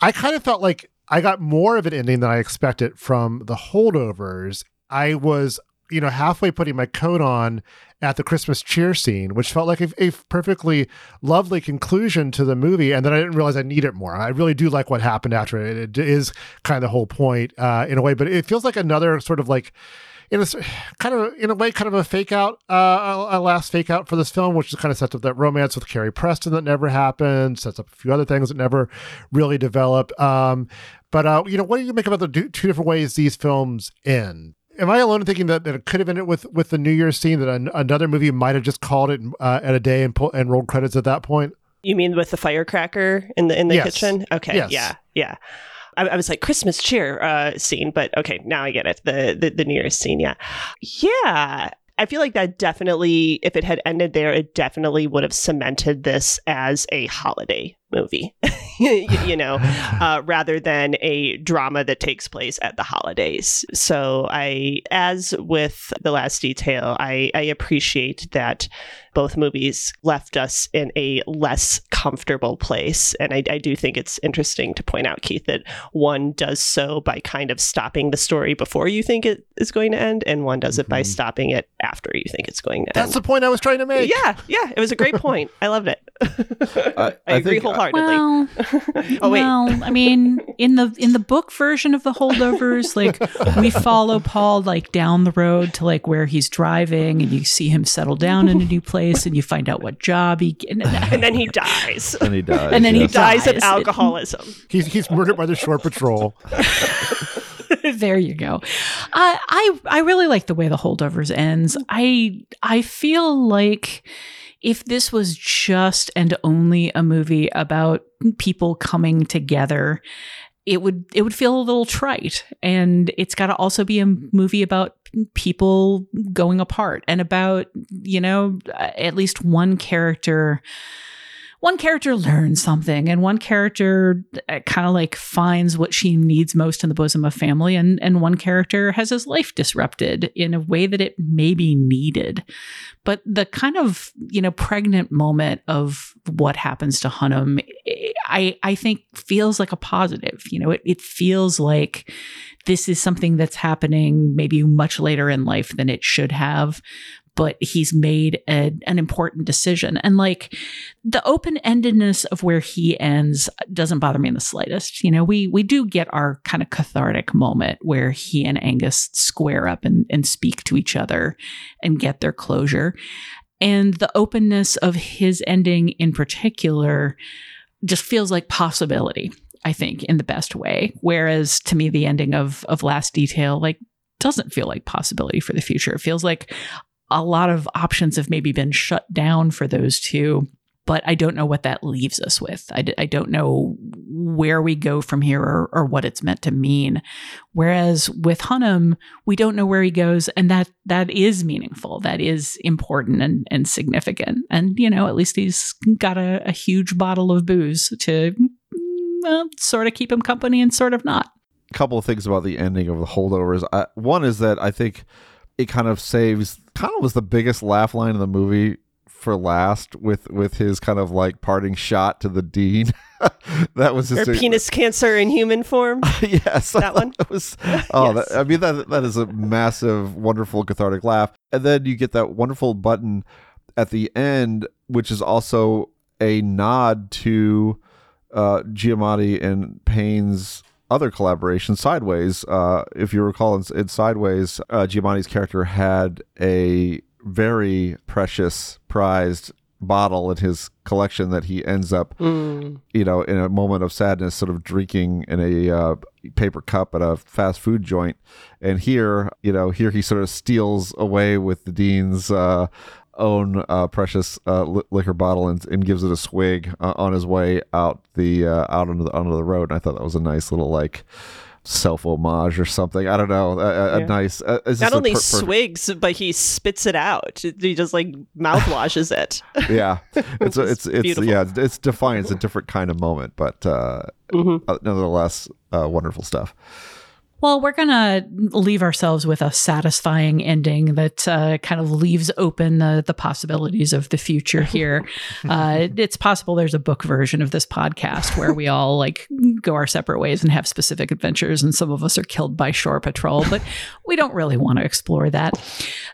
I kind of felt like I got more of an ending than I expected from The Holdovers. I was, halfway putting my coat on at the Christmas cheer scene, which felt like a perfectly lovely conclusion to the movie. And then I didn't realize I needed more. I really do like what happened after it. It is kind of the whole point in a way, but it feels like another sort of like, in a way, kind of a fake out, a last fake out for this film, which is kind of sets up that romance with Carrie Preston that never happened, sets up a few other things that never really developed. But what do you make about the two different ways these films end? Am I alone in thinking that it could have ended with the New Year's scene, that another movie might have just called it at a day and rolled credits at that point? You mean with the firecracker in the yes. kitchen? Okay, yes. Yeah. I was like, Christmas cheer scene, but okay, now I get it. The New Year's scene, yeah. Yeah. I feel like that definitely, if it had ended there, it definitely would have cemented this as a holiday movie, rather than a drama that takes place at the holidays. So as with The Last Detail, I appreciate that both movies left us in a less comfortable place. And I do think it's interesting to point out, Keith, that one does so by kind of stopping the story before you think it is going to end, and one does it by stopping it after you think it's going to end. That's the point I was trying to make. Yeah. It was a great point. I loved it. I agree wholeheartedly. Well, I mean, in the book version of The Holdovers, we follow Paul down the road to where he's driving, and you see him settle down in a new place. And you find out what job he gets. And then he dies. And then he dies of alcoholism. He's murdered by the Shore Patrol. There you go. I really like the way The Holdovers ends. I feel like if this was just and only a movie about people coming together, it would feel a little trite. And it's got to also be a movie about people going apart and about, at least one character learns something, and one character kind of finds what she needs most in the bosom of family, and one character has his life disrupted in a way that it may be needed. But the kind of, pregnant moment of what happens to Hunham, I think feels like a positive. It feels like this is something that's happening maybe much later in life than it should have, but he's made an important decision. And the open-endedness of where he ends doesn't bother me in the slightest. We do get our kind of cathartic moment where he and Angus square up and speak to each other and get their closure. And the openness of his ending in particular just feels like possibility, I think, in the best way. Whereas to me, the ending of Last Detail, doesn't feel like possibility for the future. It feels like a lot of options have maybe been shut down for those two, but I don't know what that leaves us with. I don't know where we go from here or what it's meant to mean. Whereas with Hunham, we don't know where he goes, and that is meaningful. That is important and significant. And, at least he's got a huge bottle of booze to sort of keep him company and sort of not. A couple of things about the ending of The Holdovers. One is that I think it kind of was the biggest laugh line in the movie for last, with his kind of parting shot to the dean. That was just penis cancer in human form. Yes, that one. It was. Oh, yes. That is a massive, wonderful, cathartic laugh. And then you get that wonderful button at the end, which is also a nod to Giamatti and Payne's other collaboration, Sideways. If you recall, in Sideways, Giamatti's character had a very precious, prized bottle in his collection that he ends up, you know, in a moment of sadness, sort of drinking in a paper cup at a fast food joint. And here, you know, here he sort of steals away with the dean's own precious liquor bottle and gives it a swig on his way out the out onto the road. And I thought that was a nice little like self homage or something. I don't know. A nice. Not only swigs, but he spits it out. He just like mouth washes it. Yeah, it's beautiful. It's defined. It's a different kind of moment, but nonetheless, wonderful stuff. Well, we're going to leave ourselves with a satisfying ending that kind of leaves open the possibilities of the future here. It's possible there's a book version of this podcast where we all like go our separate ways and have specific adventures, and some of us are killed by shore patrol, but we don't really want to explore that.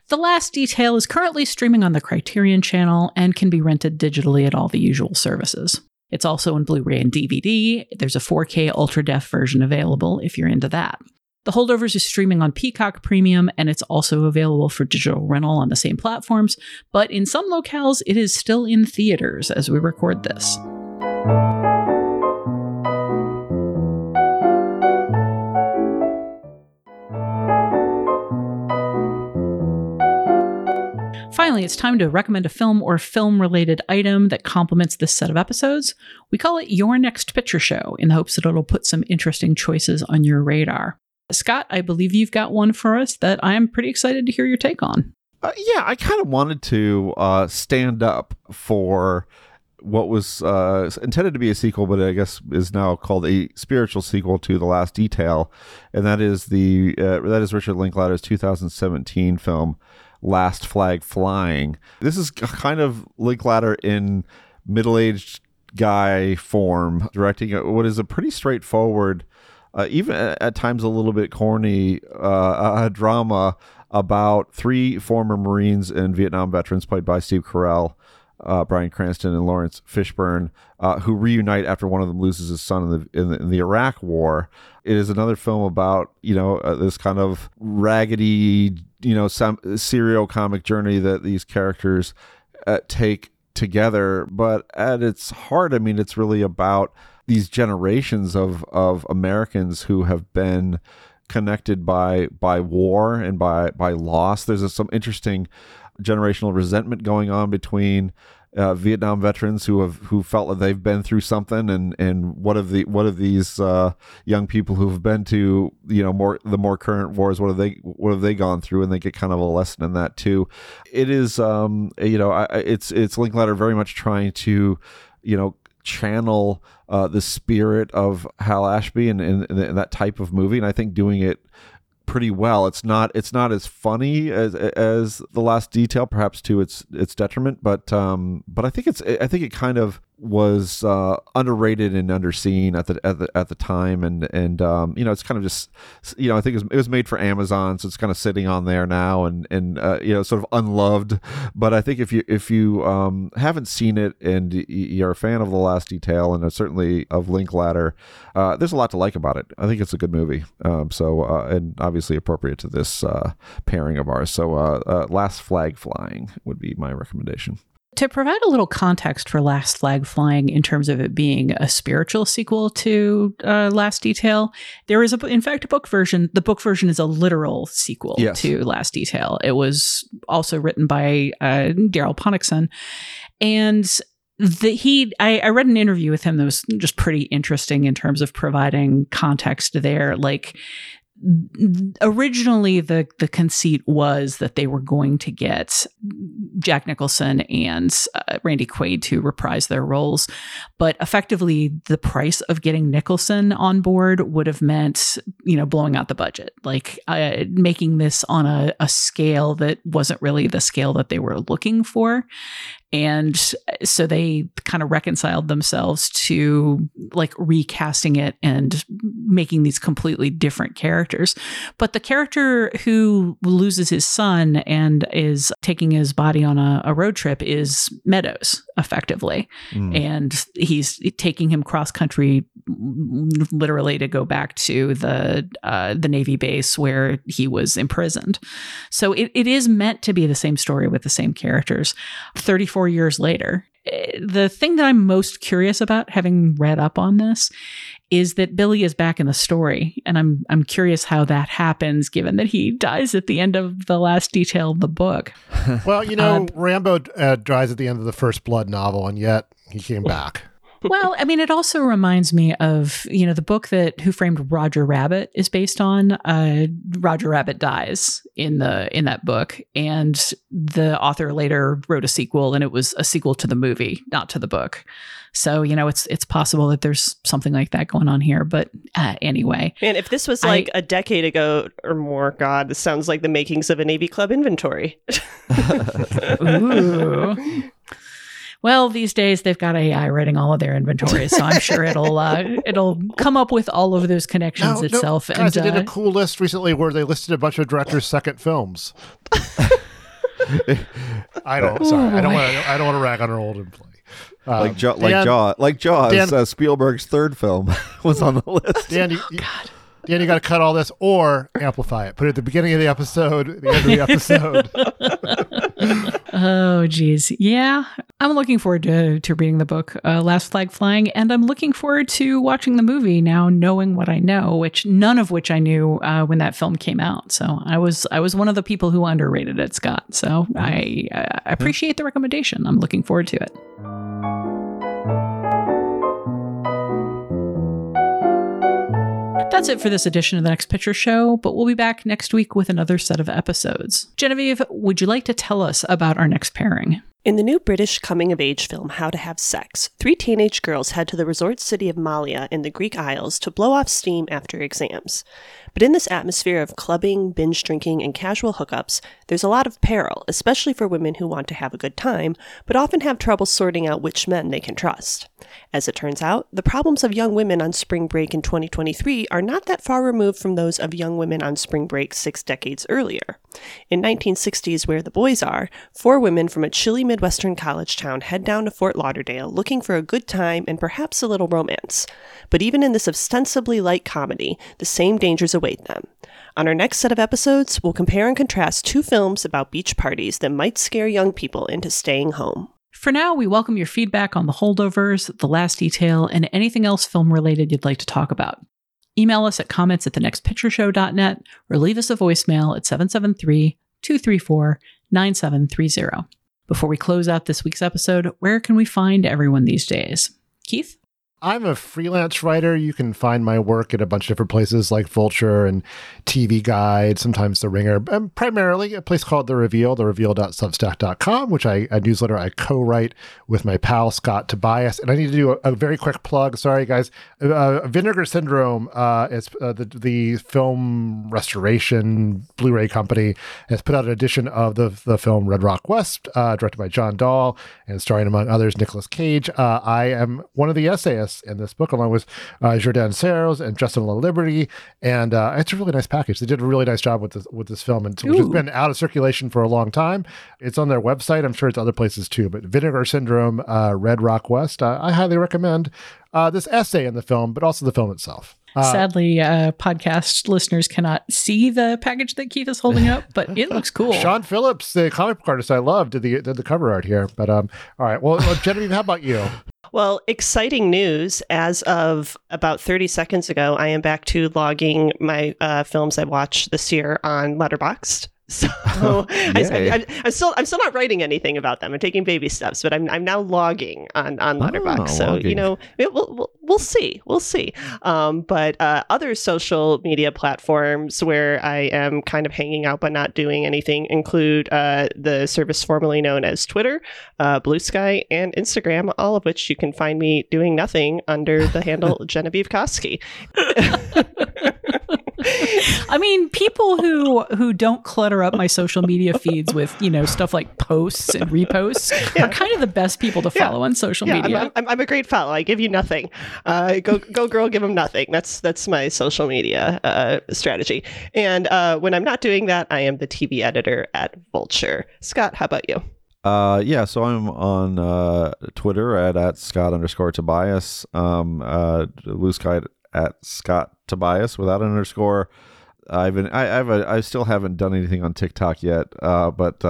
The Last Detail is currently streaming on the Criterion Channel and can be rented digitally at all the usual services. It's also in Blu-ray and DVD. There's a 4K ultra-def version available if you're into that. The Holdovers is streaming on Peacock Premium, and it's also available for digital rental on the same platforms, but in some locales, it is still in theaters as we record this. Finally, it's time to recommend a film or film-related item that complements this set of episodes. We call it Your Next Picture Show in the hopes that it'll put some interesting choices on your radar. Scott, I believe you've got one for us that I'm pretty excited to hear your take on. Yeah, I kind of wanted to stand up for what was intended to be a sequel, but I guess is now called a spiritual sequel to The Last Detail, and that is Richard Linklater's 2017 film Last Flag Flying. This is kind of Linklater in middle-aged guy form, directing what is a pretty straightforward, even at times a little bit corny, drama about three former Marines and Vietnam veterans played by Steve Carell, Bryan Cranston, and Lawrence Fishburne, who reunite after one of them loses his son in the Iraq War. It is another film about, you know, this kind of raggedy, you know, some serial comic journey that these characters take together. But at its heart, I mean, it's really about these generations of Americans who have been connected by war and by loss. There's some interesting generational resentment going on between Vietnam veterans who felt that they've been through something, and what of these young people who've been to, you know, more current wars, what have they gone through, and they get kind of a lesson in that too. It is it's Linklater very much trying to, you know, channel the spirit of Hal Ashby and that type of movie, and I think doing it pretty well. It's not as funny as The Last Detail, perhaps to its detriment, but I think it kind of was underrated and underseen at the time, and you know, it's kind of just, you know, I think it was made for Amazon, so it's kind of sitting on there now, and you know, sort of unloved. But I think if you haven't seen it and you're a fan of The Last Detail and certainly of Linklater, there's a lot to like about it. I think it's a good movie, so and obviously appropriate to this pairing of ours. So Last Flag Flying would be my recommendation. To provide a little context for Last Flag Flying in terms of it being a spiritual sequel to Last Detail, there is, in fact, a book version. The book version is a literal sequel to Last Detail. It was also written by Darryl Ponnickson. And I read an interview with him that was just pretty interesting in terms of providing context there. Like, originally, the conceit was that they were going to get Jack Nicholson and Randy Quaid to reprise their roles, but effectively the price of getting Nicholson on board would have meant, you know, blowing out the budget, like making this on a scale that wasn't really the scale that they were looking for. And so they kind of reconciled themselves to like recasting it and making these completely different characters. But the character who loses his son and is taking his body on a road trip is Meadows, effectively. Mm. And he's taking him cross country literally to go back to the Navy base where he was imprisoned. So it is meant to be the same story with the same characters 34 years later. The thing that I'm most curious about, having read up on this, is that Billy is back in the story. And I'm curious how that happens, given that he dies at the end of The Last Detail of the book. Well, you know, Rambo dies at the end of the First Blood novel, and yet he came back. Well, I mean, it also reminds me of, you know, the book that Who Framed Roger Rabbit is based on. Roger Rabbit dies in that book, and the author later wrote a sequel, and it was a sequel to the movie, not to the book. So, you know, it's possible that there's something like that going on here. But anyway. Man, if this was like a decade ago or more, God, this sounds like the makings of a Navy Club inventory. Ooh. Well, these days they've got AI writing all of their inventories, so I'm sure it'll come up with all of those connections itself. Guys, they did a cool list recently where they listed a bunch of directors' second films. I don't want to rag on her old employee. Jaws, Dan, Spielberg's third film was on the list. Dan, you got to cut all this or amplify it. Put it at the beginning of the episode, at the end of the episode. Oh, geez. Yeah. I'm looking forward to reading the book, Last Flag Flying, and I'm looking forward to watching the movie now, knowing what I know, none of which I knew when that film came out. So I was one of the people who underrated it, Scott. So I appreciate the recommendation. I'm looking forward to it. That's it for this edition of The Next Picture Show, but we'll be back next week with another set of episodes. Genevieve, would you like to tell us about our next pairing? In the new British coming-of-age film, How to Have Sex, 3 teenage girls head to the resort city of Malia in the Greek Isles to blow off steam after exams. But in this atmosphere of clubbing, binge drinking, and casual hookups, there's a lot of peril, especially for women who want to have a good time, but often have trouble sorting out which men they can trust. As it turns out, the problems of young women on spring break in 2023 are not that far removed from those of young women on spring break 6 decades earlier. In 1960's Where the Boys Are, 4 women from a chilly Midwestern college town head down to Fort Lauderdale looking for a good time and perhaps a little romance. But even in this ostensibly light comedy, the same dangers await them. On our next set of episodes, we'll compare and contrast 2 films about beach parties that might scare young people into staying home. For now, we welcome your feedback on The Holdovers, The Last Detail, and anything else film-related you'd like to talk about. Email us at comments@thenextpictureshow.net or leave us a voicemail at 773-234-9730. Before we close out this week's episode, where can we find everyone these days? Keith? I'm a freelance writer. You can find my work at a bunch of different places like Vulture and TV Guide, sometimes The Ringer, and primarily a place called The Reveal, thereveal.substack.com, which a newsletter I co-write with my pal Scott Tobias. And I need to do a very quick plug. Sorry, guys. Vinegar Syndrome is the film restoration Blu-ray company has put out an edition of the film Red Rock West, directed by John Dahl and starring, among others, Nicolas Cage. I am one of the essayists in this book, along with Jordan Serres and Justin La Liberty, and it's a really nice package. They did a really nice job with this film, and which has been out of circulation for a long time. It's on their website. I'm sure it's other places too. But Vinegar Syndrome, Red Rock West, I highly recommend this essay in the film, but also the film itself. Sadly, podcast listeners cannot see the package that Keith is holding up, but it looks cool. Sean Phillips, the comic book artist I love, did the cover art here. But all right, well, Genevieve, how about you? Well, exciting news. As of about 30 seconds ago, I am back to logging my films I watched this year on Letterboxd. So I'm still not writing anything about them. I'm taking baby steps, but I'm now logging on Letterboxd. You know, we'll see. But other social media platforms where I am kind of hanging out but not doing anything include the service formerly known as Twitter, Blue Sky, and Instagram. All of which you can find me doing nothing under the handle Genevieve Koski. I mean, people who don't clutter up my social media feeds with, you know, stuff like posts and reposts are kind of the best people to follow on social media. I'm a great follow. I give you nothing. Go girl, give them nothing. That's my social media strategy. And when I'm not doing that, I am the TV editor at Vulture. Scott, how about you? So I'm on Twitter at Scott_Tobias, Blue Sky at Scott Tobias without an underscore. I still haven't done anything on TikTok yet, but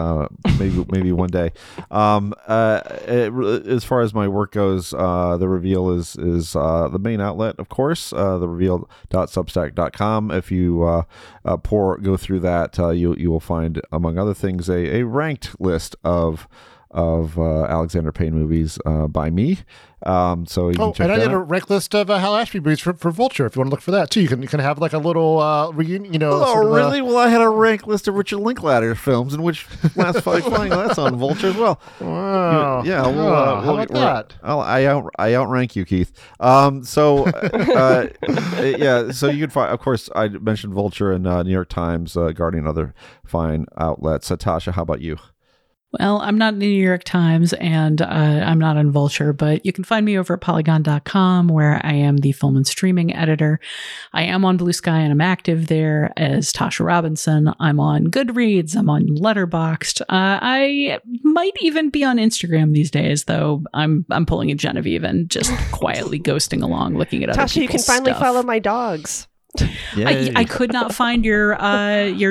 maybe one day. As far as my work goes, The Reveal is the main outlet, of course. Thereveal.substack.com. If you go through that, you will find, among other things, a ranked list of Alexander Payne movies by me. So you can check that out. I did a rank list of Hal Ashby movies for Vulture. If you want to look for that too, you can have like a little reunion. Well, I had a rank list of Richard Linklater films, in which Last Flag Flying, that's on Vulture as well. Wow. I outrank you, Keith. So you can find, of course, I mentioned Vulture and New York Times, Guardian, other fine outlets. So, Tasha, how about you? Well, I'm not in the New York Times and I'm not on Vulture, but you can find me over at Polygon.com, where I am the film and streaming editor. I am on Blue Sky and I'm active there as Tasha Robinson. I'm on Goodreads. I'm on Letterboxd. I might even be on Instagram these days, though. I'm pulling a Genevieve and just quietly ghosting along, looking at other people's stuff. Tasha, you can finally follow my dogs. I could not find your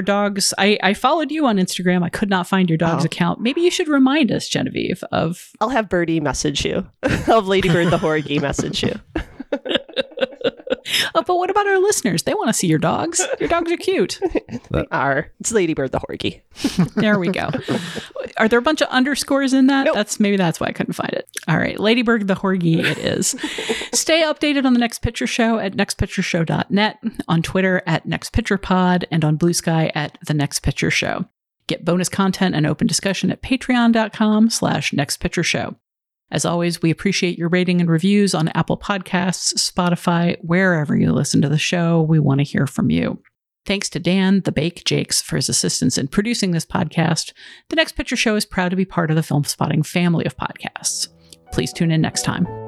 dogs. I followed you on Instagram. I could not find your dog's account. Maybe you should remind us, Genevieve, of... I'll have Birdie message you. I'll have Ladybird the Horgie message you. But what about our listeners? They want to see your dogs. Your dogs are cute. They are. It's Ladybird the Horgie. There we go. Are there a bunch of underscores in that? Nope. That's why I couldn't find it. All right. Ladybird the Horgie it is. Stay updated on the Next Picture Show at nextpictureshow.net, on Twitter at nextpicturepod, and on Blue Sky at The Next Picture Show. Get bonus content and open discussion at patreon.com/nextpictureshow. As always, we appreciate your rating and reviews on Apple Podcasts, Spotify, wherever you listen to the show. We want to hear from you. Thanks to Dan the Bake Jakes for his assistance in producing this podcast. The Next Picture Show is proud to be part of the Film Spotting family of podcasts. Please tune in next time.